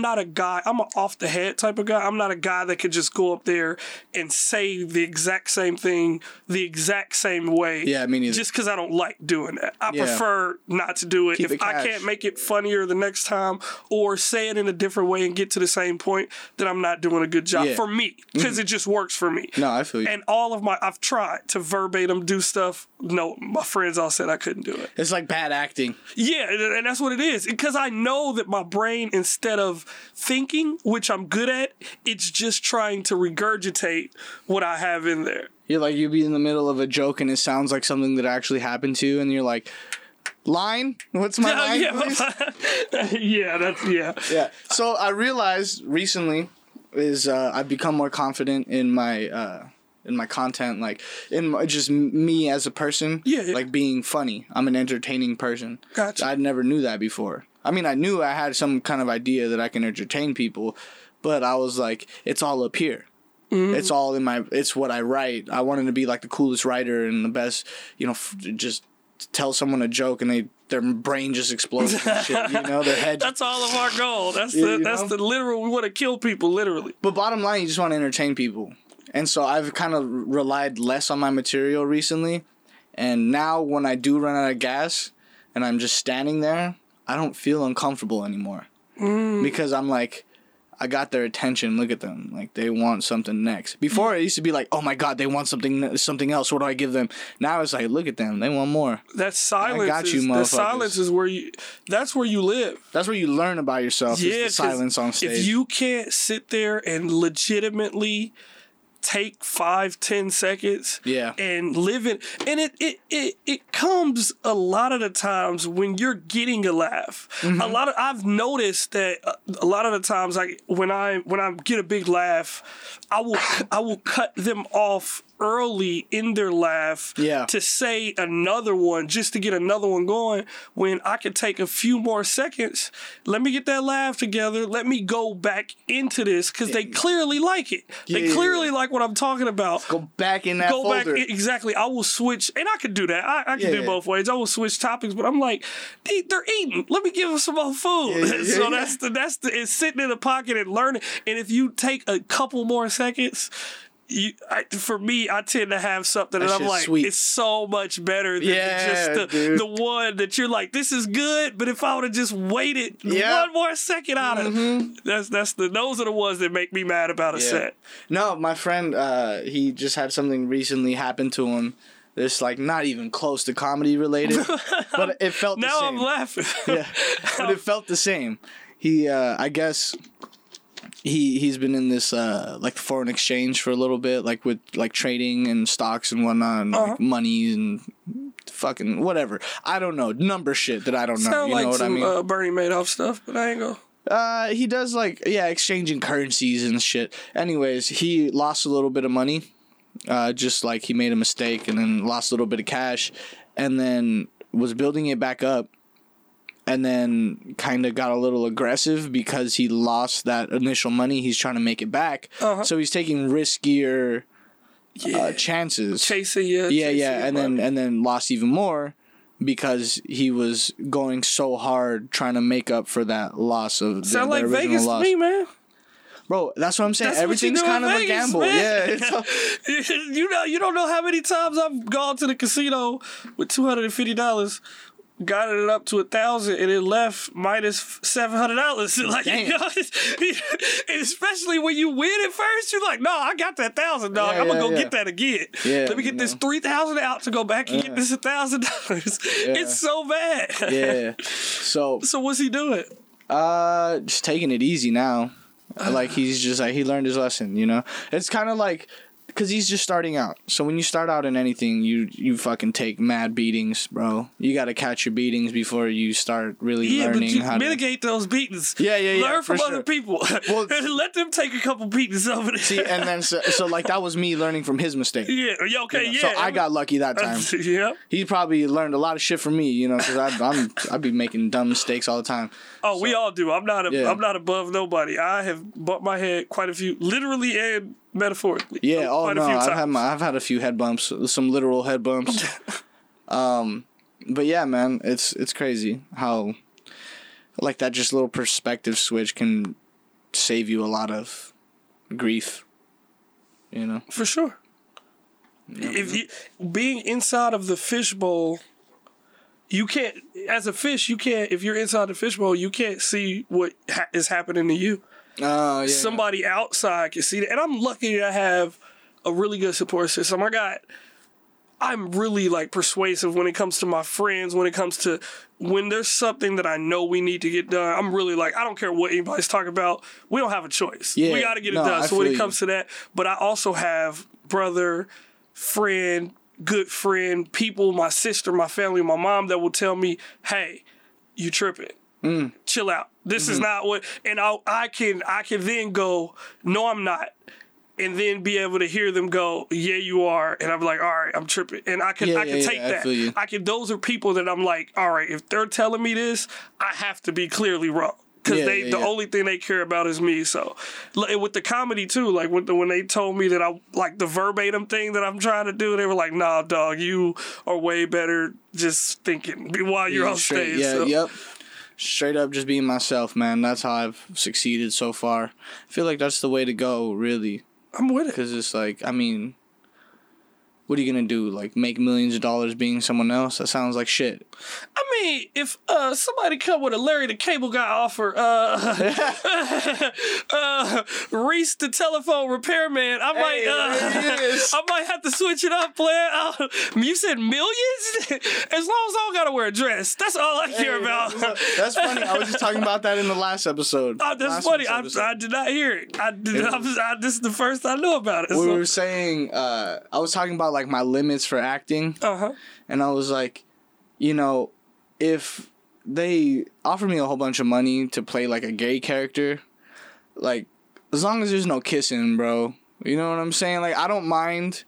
not a guy, I'm an off the head type of guy. I'm not a guy that could just go up there and say the exact same thing the exact same way. Yeah, just because I don't like doing that. I prefer not to do it. If I can't make it funnier the next time or say it in a different way and get to the same point, then I'm not doing a good job for me, because it just works for me. No, I feel you. And I've tried to verbatim do stuff. No, my friends all said I couldn't do it. It's like bad acting. Yeah, and that's what it is. Because I know that my brain, instead of thinking, which I'm good at, it's just trying to regurgitate what I have in there. You're like, you'd be in the middle of a joke and it sounds like something that actually happened to you, and you're like, line? What's my line? Yeah. So I realized recently is I've become more confident in my content, like in just me as a person, like being funny. I'm an entertaining person. Gotcha. I never knew that before. I mean, I knew I had some kind of idea that I can entertain people, but I was like, it's all up here. Mm-hmm. It's all in it's what I write. I wanted to be like the coolest writer and the best, just tell someone a joke and their brain just explodes and shit, their head. That's all of our goal. That's the literal, we want to kill people, literally. But bottom line, you just want to entertain people. And so I've kind of relied less on my material recently. And now when I do run out of gas and I'm just standing there, I don't feel uncomfortable anymore because I'm like, I got their attention. Look at them. Like, they want something next. Before, it used to be like, oh, my God, they want something else. What do I give them? Now it's like, look at them. They want more. That silence, I got you, motherfuckers. That silence is where that's where you live. That's where you learn about yourself, is the silence on stage. If you can't sit there and legitimately take 5-10 seconds and live it, and it comes a lot of the times when you're getting a laugh. I've noticed that a lot of the times, like when I get a big laugh, I will cut them off early in their laugh to say another one, just to get another one going, when I could take a few more seconds. Let me get that laugh together. Let me go back into this, because they clearly like it. They clearly like what I'm talking about. Let's go back in that folder. Back, exactly. I will switch, and I could do that. I can do both ways. I will switch topics, but I'm like, they're eating. Let me give them some more food. So that's the it's sitting in the pocket and learning. And if you take a couple more seconds. For me, I tend to have something that I'm like, sweet. It's so much better than just the one that you're like, this is good, but if I would have just waited one more second out of it, those are the ones that make me mad about a set. No, my friend, he just had something recently happen to him. It's like not even close to comedy related, but it felt the same. Now I'm laughing. But it felt the same. He, I guess... He's been in this like foreign exchange for a little bit, like with like trading and stocks and whatnot, and like money and fucking whatever. I don't know number shit that I don't know. You know what I mean? Bernie Madoff stuff, but I ain't go. He does like exchanging currencies and shit. Anyways, he lost a little bit of money, just like he made a mistake and then lost a little bit of cash, and then was building it back up. And then kind of got a little aggressive because he lost that initial money. He's trying to make it back. Uh-huh. So he's taking riskier chances. Chasing you. Yeah. And then lost even more because he was going so hard trying to make up for that loss of sound the original Vegas loss. Sound like Vegas to me, man. Bro, that's what I'm saying. Everything's kind of Vegas, a gamble. Man. Yeah, you don't know how many times I've gone to the casino with $250. Got it up to $1,000 and it left minus $700. Like, you know, especially when you win at first, you're like, "No, I got that $1,000, dog. I'm gonna go get that again. Yeah, let me get this $3,000 out to go back and get this $1,000. It's so bad. So what's he doing? Just taking it easy now. Like he's just like he learned his lesson. You know, it's kind of like. Because he's just starting out. So when you start out in anything, you fucking take mad beatings, bro. You got to catch your beatings before you start really learning how to... mitigate those beatings. Yeah. Learn from other people. Well, let them take a couple beatings over there. See, and then... So like, that was me learning from his mistake. So I got lucky that time. He probably learned a lot of shit from me, you know, because I'd be making dumb mistakes all the time. Oh, so, we all do. I'm not above nobody. I have bumped my head quite a few, literally and... metaphorically. Yeah, I've had a few head bumps, some literal head bumps. But yeah, man, it's crazy how like that just little perspective switch can save you a lot of grief, you know. For sure. If you being inside of the fishbowl, you can't as a fish, if you're inside the fishbowl, you can't see what is happening to you. Somebody outside can see that. And I'm lucky that I have a really good support system. I'm really like persuasive when it comes to my friends, when it comes to when there's something that I know we need to get done. I'm really like, I don't care what anybody's talking about. We don't have a choice. Yeah, we got to get it done. So when it comes to that, but I also have brother, friend, good friend, people, my sister, my family, my mom that will tell me, hey, you tripping. Chill out. This is not what, and I can then go, no, I'm not, and then be able to hear them go, yeah, you are, and I'm like, all right, I'm tripping, and I can take that. Those are people that I'm like, all right, if they're telling me this, I have to be clearly wrong because the only thing they care about is me. So, and with the comedy too, like when they told me that I like the verbatim thing that I'm trying to do, they were like, nah, dog, you are way better just thinking while you're on stage. Straight up just being myself, man. That's how I've succeeded so far. I feel like that's the way to go, really. I'm with it. Because it's like, I mean, what are you going to do? Like, make millions of dollars being someone else? That sounds like shit. I mean, if somebody come with a Larry the Cable Guy offer, Reese the Telephone Repairman, I might have to switch it up, player. You said millions? As long as I don't got to wear a dress. That's all I care about. That's funny. I was just talking about that in the last episode. Oh, that's funny. I did not hear it. This is the first I knew about it. We were saying, I was talking about like my limits for acting. And I was like, you know, if they offer me a whole bunch of money to play like a gay character, like as long as there's no kissing, bro, you know what I'm saying? Like, I don't mind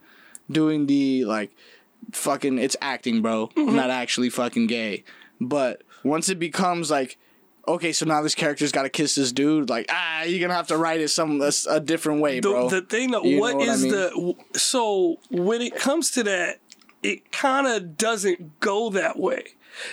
doing the like fucking, it's acting, bro. I'm not actually fucking gay. But once it becomes like okay, so now this character's got to kiss this dude. Like, ah, you're going to have to write it some a different way, bro. The thing that so when it comes to that, it kind of doesn't go that way.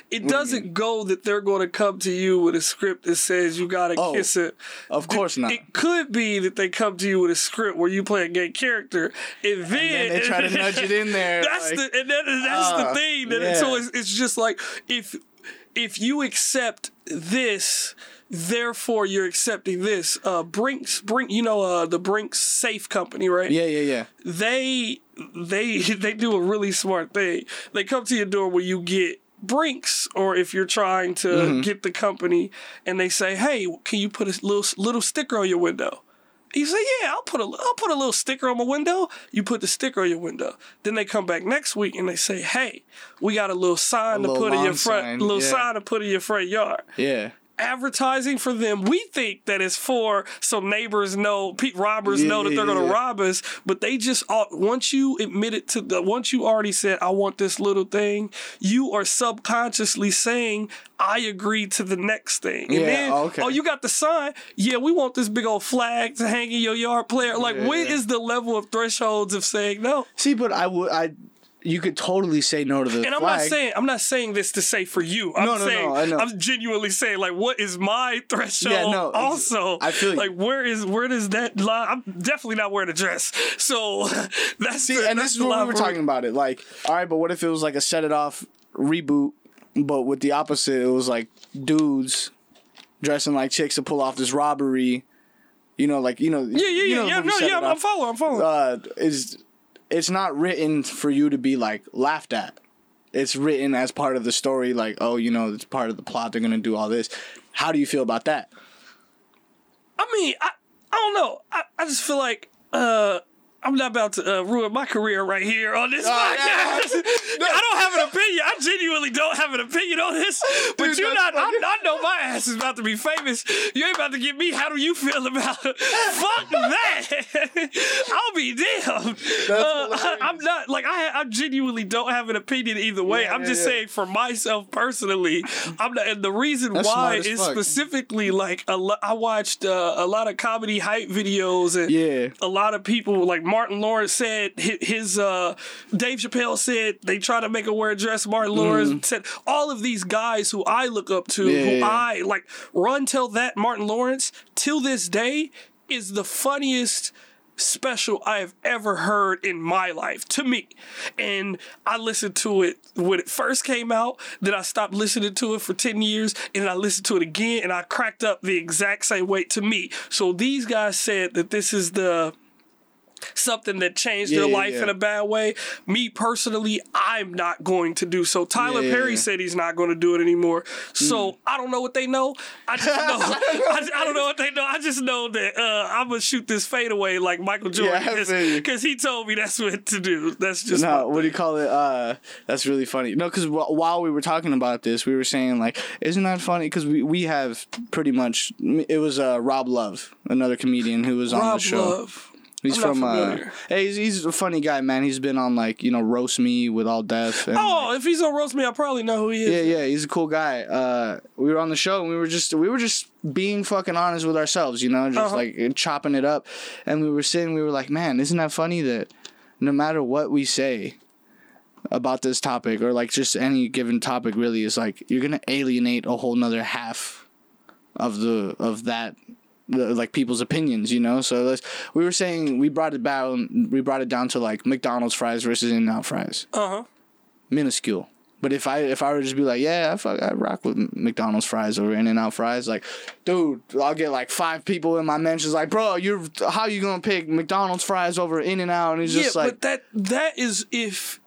It doesn't go that they're going to come to you with a script that says you got to kiss it. Of course not. It could be that they come to you with a script where you play a gay character, and then they try to nudge it in there. That's the thing. So it's just like if you accept this, therefore you're accepting this. Brinks, you know, the Brinks Safe Company, right? Yeah. They do a really smart thing. They come to your door where you get Brinks, or if you're trying to get the company, and they say, "Hey, can you put a little sticker on your window?" You say, "Yeah, I'll put a little sticker on my window." You put the sticker on your window. Then they come back next week and they say, "Hey, we got a little sign to put in your front yard." Yeah. Advertising for them, we think that it's for so neighbors know, robbers know that they're going to rob us, but they just once you already said, I want this little thing, you are subconsciously saying, I agree to the next thing. And you got the sign. Yeah, we want this big old flag to hang in your yard, player. Like, where is the level of thresholds of saying no? See, but you could totally say no to the flag. And I'm not saying this to say for you. No, I'm genuinely saying, like, what is my threshold? Yeah, no, also, I feel like where does that lie? I'm definitely not wearing a dress. So that's what we were talking about it. Like, all right, but what if it was like a Set It Off reboot, but with the opposite? It was like dudes dressing like chicks to pull off this robbery. You know, like, you know. I'm following. It's not written for you to be, like, laughed at. It's written as part of the story, like, oh, you know, it's part of the plot. They're going to do all this. How do you feel about that? I mean, I don't know. I just feel like I'm not about to ruin my career right here on this podcast. No. I don't have an opinion. I genuinely don't have an opinion on this. But dude, I know my ass is about to be famous. You ain't about to get me. How do you feel about it? Fuck that. I'll be damned. I'm not like I genuinely don't have an opinion either way. Yeah, I'm just saying for myself personally, I'm not. And the reason why is specifically like I watched a lot of comedy hype videos and a lot of people like. Martin Lawrence said Dave Chappelle said they try to make her wear a dress. Martin Lawrence said all of these guys who I look up to, I like run till that Martin Lawrence till this day is the funniest special I have ever heard in my life to me. And I listened to it when it first came out, then I stopped listening to it for 10 years and I listened to it again and I cracked up the exact same way to me. So these guys said that this is the something that changed their life in a bad way. Me personally, I'm not going to do so. Tyler Perry said he's not going to do it anymore. So I don't know what they know. I just know. I don't know what they know. I just know that I'm gonna shoot this fadeaway like Michael Jordan because he told me that's what to do. That's just what do you call it? That's really funny. No, because while we were talking about this, we were saying like, isn't that funny? Because we have pretty much it was Rob Love, another comedian who was on the show. He's from he's a funny guy, man. He's been on like, you know, Roast Me with All Death. And, if he's on Roast Me, I probably know who he is. Yeah, he's a cool guy. We were on the show and we were just being fucking honest with ourselves, you know, just like chopping it up. And we were like, man, isn't that funny that no matter what we say about this topic or like just any given topic really is like you're gonna alienate a whole nother half of that. Like people's opinions, you know. So we were saying we brought it down to like McDonald's fries versus In-N-Out fries. Minuscule. But if I were to just be like, yeah, I rock with McDonald's fries over In-N-Out fries, like, dude, I'll get like 5 people in my mentions like, bro, how you gonna pick McDonald's fries over In-N-Out? And it's just like, but that is if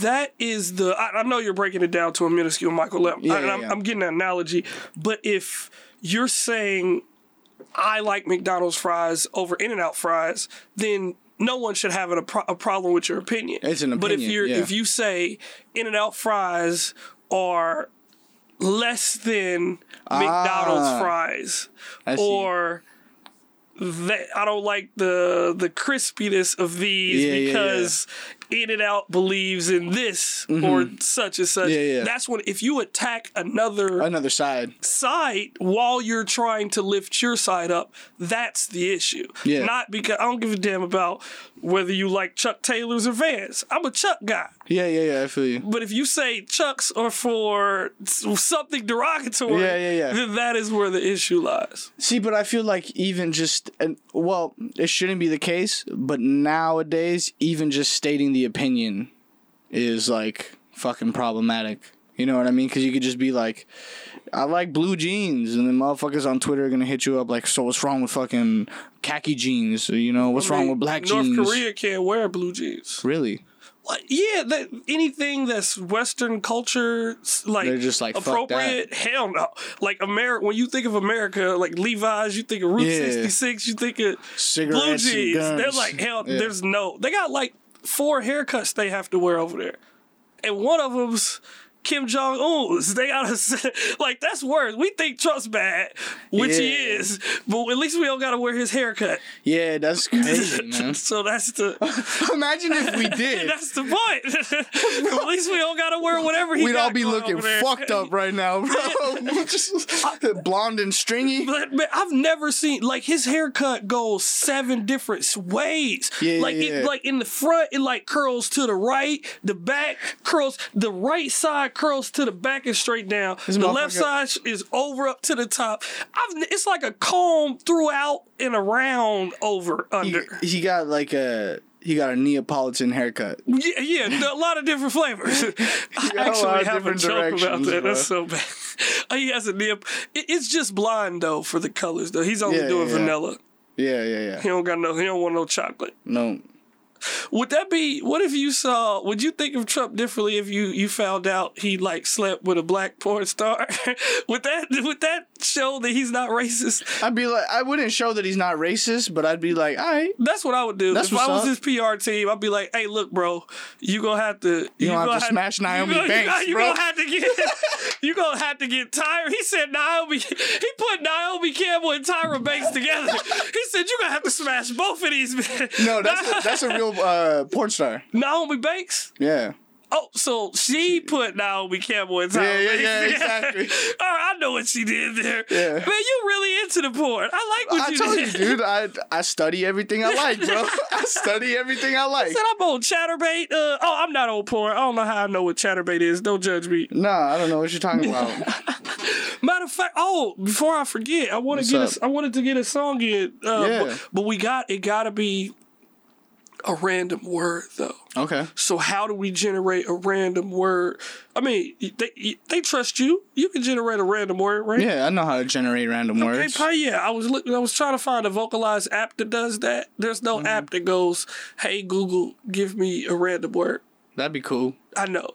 that is the I know you're breaking it down to a minuscule Michael level. I'm getting an analogy, but if you're saying I like McDonald's fries over In-N-Out fries, then no one should have a problem with your opinion. It's an opinion, but if you say In-N-Out fries are less than McDonald's fries, or I don't like the crispiness of these because In and Out believes in this or such and such. That's when if you attack another side while you're trying to lift your side up, that's the issue. Yeah. Not because I don't give a damn about whether you like Chuck Taylors or Vans. I'm a Chuck guy. Yeah, I feel you. But if you say Chucks are for something derogatory, then that is where the issue lies. See, but I feel like even just, well, it shouldn't be the case, but nowadays, even just stating the opinion is, like, fucking problematic. You know what I mean? Because you could just be like, I like blue jeans, and then motherfuckers on Twitter are going to hit you up like, so what's wrong with fucking khaki jeans? Or, you know, what's wrong with black jeans? North Korea can't wear blue jeans. Really? Like, yeah, anything that's Western culture, like, they're just like appropriate, hell no. Like, when you think of America, like Levi's, you think of Route 66, you think of cigarettes, blue jeans. They're like, hell, there's no. They got like 4 haircuts they have to wear over there. And one of them's Kim Jong-un's. They gotta say, like, that's worse. We think Trump's bad, which he is, but at least we don't gotta wear his haircut. Yeah, that's crazy, man. So that's the... Imagine if we did. That's the point. At least we don't gotta wear whatever he got. We'd all be looking fucked up right now, bro. Just blonde and stringy. But man, I've never seen... Like, his haircut goes 7 different ways. It, like, in the front, it, like, curls to the right, the back curls... The right side curls to the back and straight down. The left side is over up to the top. It's like a comb throughout and around, over, under. He got like a... He got a Neapolitan haircut. Yeah, a lot of different flavors. I actually have a joke about that. Bro. That's so bad. He has a It's just blind, though, for the colors, though. He's only doing vanilla. Yeah. He don't want no chocolate. No. What if you saw, would you think of Trump differently if you found out he like slept with a black porn star? Would that show that he's not racist? I'd be like, I wouldn't show that he's not racist, but I'd be like, all right. That's what I would do. If I was his PR team, I'd be like, hey, look, bro, you gonna have to... You gonna have to smash Naomi Banks, bro. You gonna have to get Tyra. He said Naomi, he put Naomi Campbell and Tyra Banks together. He said, you gonna have to smash both of these men. No, that's a real porn star. Naomi Banks? Yeah. Oh, so she put Naomi Campbell in time. Yeah, exactly. All right, I know what she did there. Yeah. Man, you really into the porn. I like what you did. I told you, dude. I study everything I like, bro. I said I'm on Chatterbait. I'm not on porn. I don't know how I know what Chatterbait is. Don't judge me. Nah, I don't know what you're talking about. Matter of fact, before I forget, I wanted to get a song in. But it gotta be a random word, though. Okay. So how do we generate a random word? I mean, they trust you. You can generate a random word, right? Yeah, I know how to generate random words. I was trying to find a vocalized app that does that. There's no app that goes, hey, Google, give me a random word. That'd be cool. I know.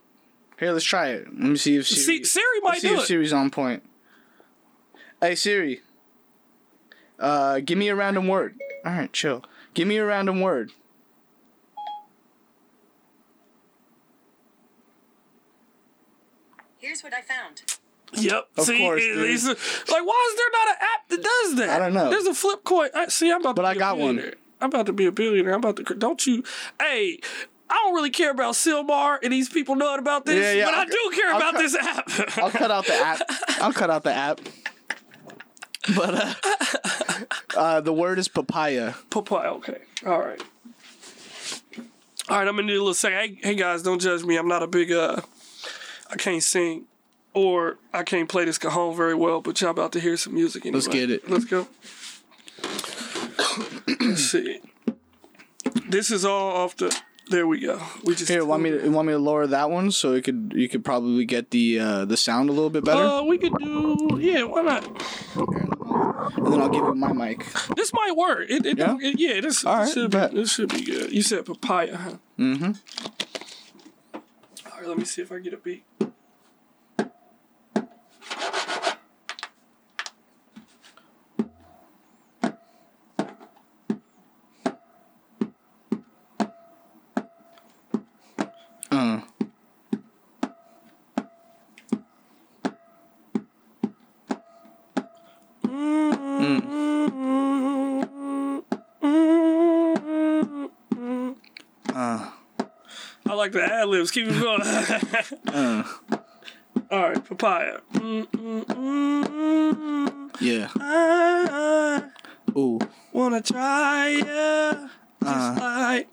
Here, let's try it. Let me see if Siri... Siri might do it. See if Siri's on point. Hey, Siri. Give me a random word. All right, chill. Give me a random word. Here's what I found. Yep. Of course. Like, why is there not an app that does that? I don't know. There's a flip coin. I'm about to be a billionaire. Hey, I don't really care about Sylmar and these people knowing about this, but I do care about this app. I'll cut out the app. But the word is papaya. Papaya, okay. All right, I'm going to need a little second. Hey, guys, don't judge me. I'm not a big... I can't sing or I can't play this cajon very well, but y'all about to hear some music anyway. Let's get it. Let's go. Let's see. This is all off the... There we go. Want me to lower that one so you could probably get the sound a little bit better? We could do... Yeah, why not? Okay. And then I'll give you my mic. This might work. This should be good. You said papaya, huh? Mm-hmm. Let me see if I get a beat. I like the ad-libs. Keep it going. All right, Papaya. Yeah. Ooh. Wanna try ya? Just like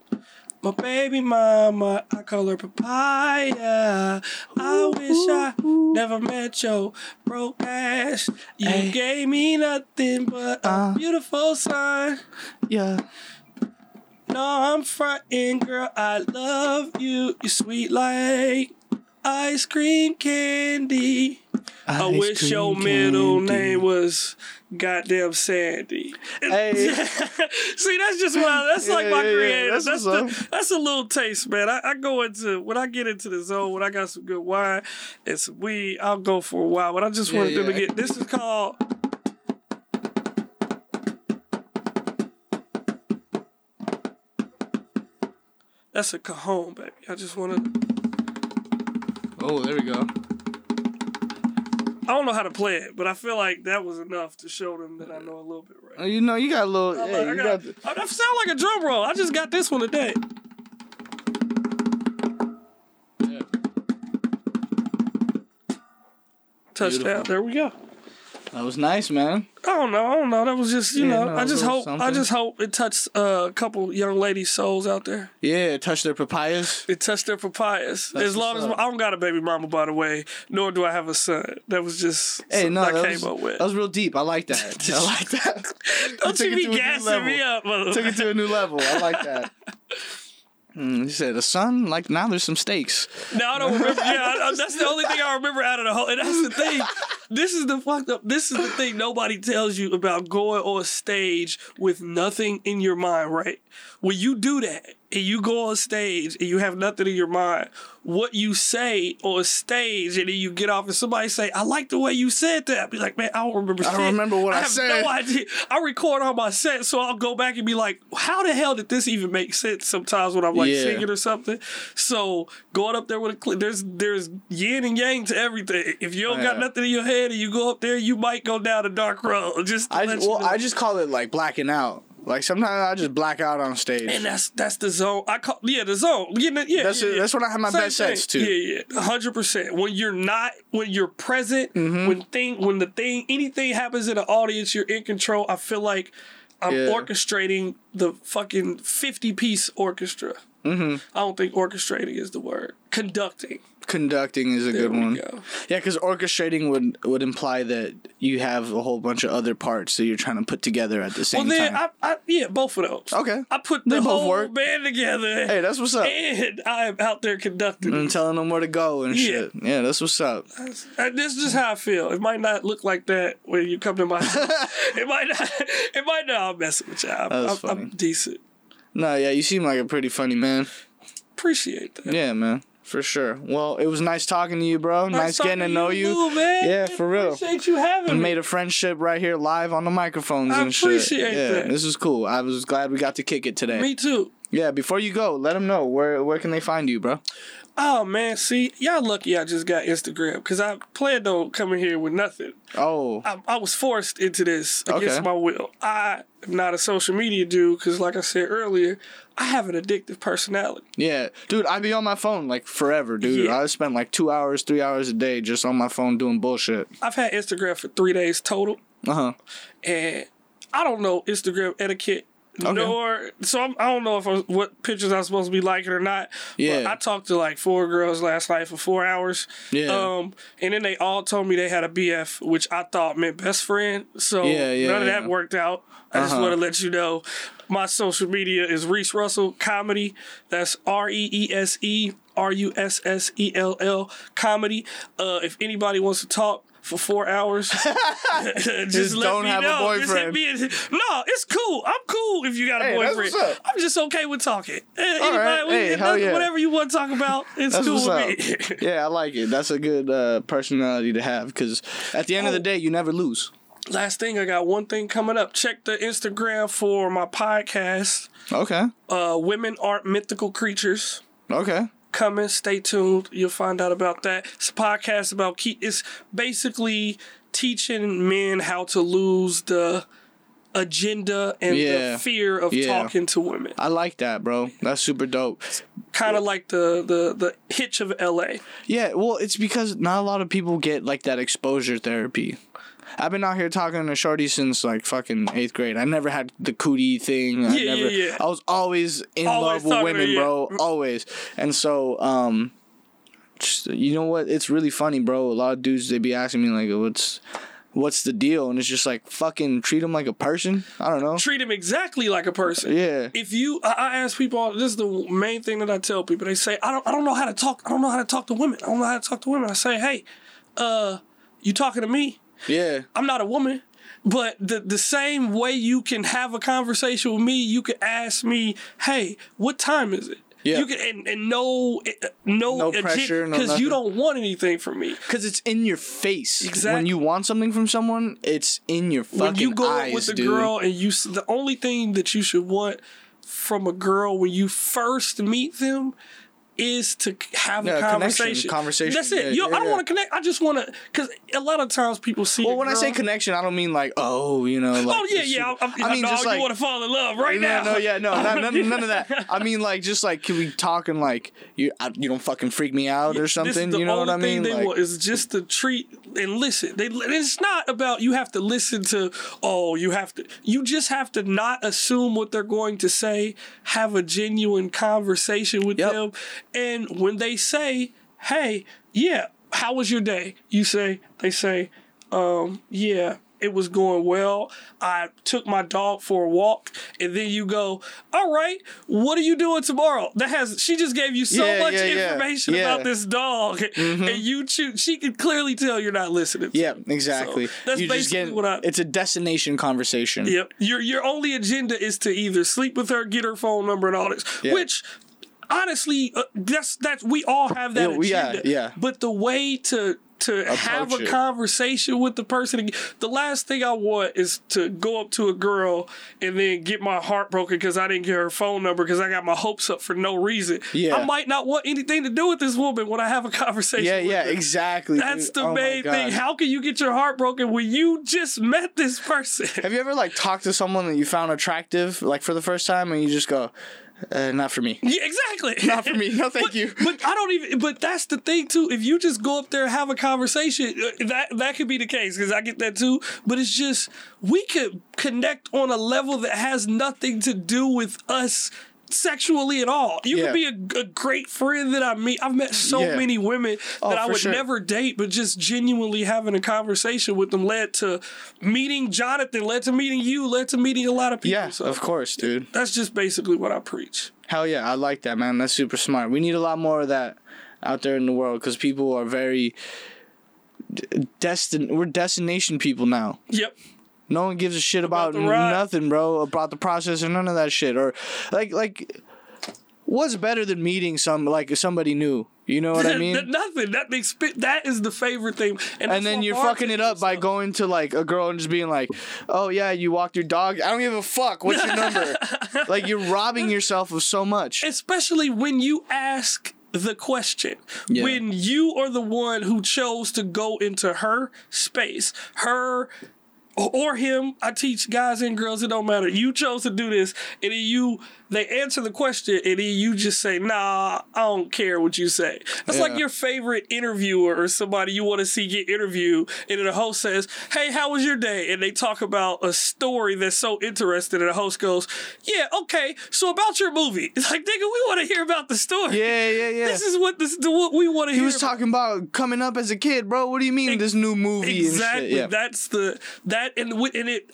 my baby mama, I call her Papaya. I wish I never met your broke ass. You gave me nothing but a beautiful son. Yeah. No, I'm frontin', girl. I love you. You're sweet like ice cream candy. I wish your middle name was goddamn Sandy. Hey. See, that's just why that's like my creative. That's a little taste, man. I go into when I get into the zone, when I got some good wine and some weed, I'll go for a while. But I just wanted them to get this is called that's a cajon, baby. I just wanted oh, there we go. I don't know how to play it, but I feel like that was enough to show them that I know a little bit, right? You know, you got a little... Hey, you got I sound like a drum roll. I just got this one today. Yeah. Touchdown. Beautiful. There we go. That was nice, man. I don't know. That was just, you know, I just hope it touched a couple young ladies' souls out there. Yeah, it touched their papayas. That's as long as I don't got a baby mama, by the way, nor do I have a son. That was just something I came up with. That was real deep. I like that. Don't you be gassing me up, motherfucker. Took it to a new level. I like that. He said, a son? Like, now there's some steaks. No, I don't remember. Yeah, that's the only thing I remember out of the whole... And that's the thing. This is the thing nobody tells you about going on stage with nothing in your mind, right? When you do that, and you go on stage, and you have nothing in your mind, what you say on stage, and then you get off, and somebody say, I like the way you said that. I'll be like, man, I don't remember shit. I don't remember what I said. I have no idea. I record on my set, so I'll go back and be like, how the hell did this even make sense sometimes when I'm like singing or something? So going up there with a clip, there's yin and yang to everything. If you don't got nothing in your head and you go up there, you might go down a dark road. I just call it like blacking out. Like, sometimes I just black out on stage. And that's the zone. The zone. That's when I have my best sets, too. Yeah, yeah, 100%. When you're present, anything happens in the audience, you're in control. I feel like I'm orchestrating the fucking 50-piece orchestra. Mm-hmm. I don't think orchestrating is the word. Conducting. Conducting is a good one. Go. Yeah, because orchestrating would imply that you have a whole bunch of other parts that you're trying to put together at the same time. Well, then, both of those. Okay. I put the whole band together. Hey, that's what's up. And I'm out there conducting. And telling them where to go and shit. Yeah, that's what's up. This is just how I feel. It might not look like that when you come to my house. It might not. I'm messing with y'all. I'm decent. No, yeah, you seem like a pretty funny man. Appreciate that. Yeah, man. For sure. Well, it was nice talking to you, bro. Nice getting to know you. Man. Yeah, for real. Appreciate you having me. We made a friendship right here live on the microphones and shit. I appreciate that. This is cool. I was glad we got to kick it today. Me too. Yeah, before you go, let them know. Where can they find you, bro? Oh, man, see, y'all lucky I just got Instagram because I planned on coming here with nothing. Oh. I was forced into this against my will. I am not a social media dude because, like I said earlier, I have an addictive personality. Yeah. Dude, I be on my phone, like, forever, dude. Yeah. I spend, like, 2 hours, 3 hours a day just on my phone doing bullshit. I've had Instagram for 3 days total. Uh-huh. And I don't know Instagram etiquette. Okay. I don't know what pictures I'm supposed to be liking or not. Yeah, but I talked to like 4 girls last night for 4 hours. Yeah, and then they all told me they had a BF, which I thought meant best friend. So none of that worked out. I just want to let you know, my social media is Reese Russell Comedy. That's REESE RUSSELL Comedy. If anybody wants to talk for 4 hours, just let don't me have know. A boyfriend. No, it's cool. I'm cool if you got a boyfriend. I'm just okay with talking. Whatever you want to talk about, it's cool with me. Yeah, I like it. That's a good personality to have because at the end of the day, you never lose. Last thing, I got one thing coming up. Check the Instagram for my podcast. Okay. Women Aren't Mythical Creatures. Okay. Coming, stay tuned. You'll find out about that. It's a podcast about it's basically teaching men how to lose the agenda and the fear of talking to women. I like that, bro. That's super dope. Kind of like the Hitch of LA. Yeah, well, it's because not a lot of people get like that exposure therapy. I've been out here talking to shorty since like fucking 8th grade. I never had the cootie thing. I was always in love with women, bro. Always. And so, just, you know what? It's really funny, bro. A lot of dudes, they be asking me like, what's the deal? And it's just like, fucking treat him like a person. I don't know. Treat him exactly like a person. Yeah. If you, I ask people, this is the main thing that I tell people. They say, I don't know how to talk. I don't know how to talk to women. I say, hey, you talking to me? Yeah. I'm not a woman, but the same way you can have a conversation with me, you can ask me, hey, what time is it? Yeah. You can, and no pressure, because you don't want anything from me. Because it's in your face. Exactly. When you want something from someone, it's in your fucking eyes, dude. When you go out with a girl, and you, the only thing that you should want from a girl when you first meet them is to have a conversation. That's it. Yeah, I don't want to connect. I just want to, because a lot of times people see. Well, when I say connection, I don't mean like, oh, you know. Like, oh yeah. I mean, just like, you want to fall in love right now. None of that. I mean, like, just like, can we talk and like you don't fucking freak me out or something? You know what I mean? They like, want is just to treat and listen. It's not about you have to listen to. Oh, you have to. You just have to not assume what they're going to say. Have a genuine conversation with them. And when they say, hey, yeah, how was your day? They say, yeah, it was going well. I took my dog for a walk. And then you go, all right, what are you doing tomorrow? She just gave you so much information about this dog. Mm-hmm. And she can clearly tell you're not listening. Yeah, exactly. So that's it's a destination conversation. Yep. Your only agenda is to either sleep with her, get her phone number and all this, which... Honestly, that's we all have that agenda. Yeah. But the way to have a conversation with the person, the last thing I want is to go up to a girl and then get my heart broken because I didn't get her phone number because I got my hopes up for no reason. Yeah. I might not want anything to do with this woman when I have a conversation with her. Yeah, exactly. That's the main thing. How can you get your heart broken when you just met this person? Have you ever like talked to someone that you found attractive like for the first time and you just go... not for me. Yeah, exactly. Not for me. No, thank you. But I don't even. But that's the thing too. If you just go up there and have a conversation, that could be the case because I get that too. But it's just we could connect on a level that has nothing to do with us sexually at all. You could be a great friend that I meet. I've met so many women that I would never date, but just genuinely having a conversation with them led to meeting Jonathan, led to meeting you, led to meeting a lot of people. Yeah, so, of course, dude. That's just basically what I preach. Hell yeah, I like that, man. That's super smart. We need a lot more of that out there in the world because people are very... We're destination people now. Yep. No one gives a shit about nothing, bro, about the process or none of that shit. Or, like, what's better than meeting somebody new? You know what I mean? Nothing. That is the favorite thing. And then you're fucking it up by going to, like, a girl and just being like, oh, yeah, you walked your dog. I don't give a fuck. What's your number? Like, you're robbing yourself of so much. Especially when you ask... the question. Yeah. When you are the one who chose to go into her space, her or him, I teach guys and girls, it don't matter. You chose to do this, and then they answer the question, and then you just say, nah, I don't care what you say. That's like your favorite interviewer or somebody you want to see get interviewed, and then the host says, hey, how was your day? And they talk about a story that's so interesting, and the host goes, yeah, okay, so about your movie. It's like, nigga, we want to hear about the story. Yeah. This is what we want to hear. He was talking about coming up as a kid, bro. What do you mean this new movie? Exactly. And shit? Yeah. That's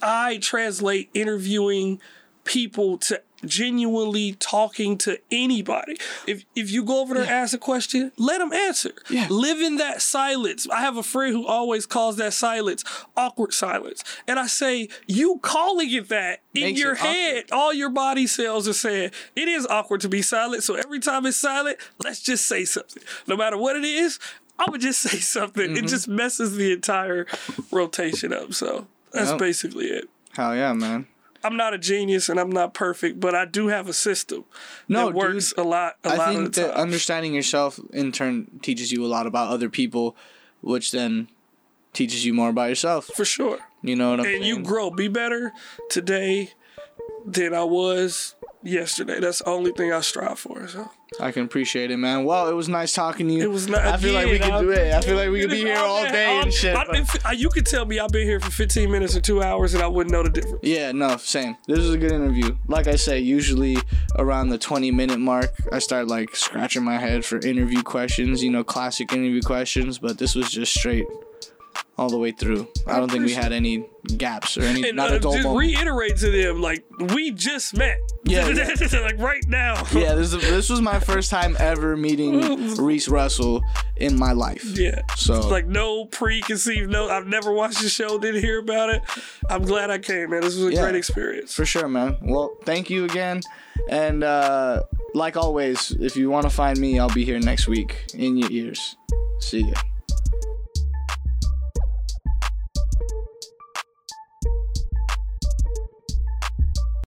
I translate interviewing people to genuinely talking to anybody. If you go over there and ask a question, let them answer. Yeah. Live in that silence. I have a friend who always calls that silence awkward silence. And I say, you calling it that in your head, all your body cells are saying, it is awkward to be silent. So every time it's silent, let's just say something. No matter what it is, I would just say something. Mm-hmm. It just messes the entire rotation up. So that's basically it. Hell yeah, man. I'm not a genius and I'm not perfect, but I do have a system that works a lot of the time. I think that understanding yourself in turn teaches you a lot about other people, which then teaches you more about yourself. For sure. You know what I mean? And you grow. Be better today than I was yesterday. That's the only thing I strive for. So I can appreciate it, man. Well, it was nice talking to you. It was nice. I feel like we could do it. I feel like we could be here all day and shit. You could tell me I've been here for 15 minutes or 2 hours and I wouldn't know the difference. Yeah, no, same. This was a good interview. Like I say, usually around the 20-minute mark, I start like scratching my head for interview questions, you know, classic interview questions, but this was just straight all the way through. I don't think we had any gaps or any. And, not a dull just moment. Reiterate to them, like, we just met. Yeah, yeah. Like right now. Yeah, this was my first time ever meeting Reese Russell in my life. Yeah, so like no preconceived. No, I've never watched the show. Didn't hear about it. I'm glad I came, man. This was a great experience for sure, man. Well, thank you again, and like always, if you want to find me, I'll be here next week in your ears. See ya.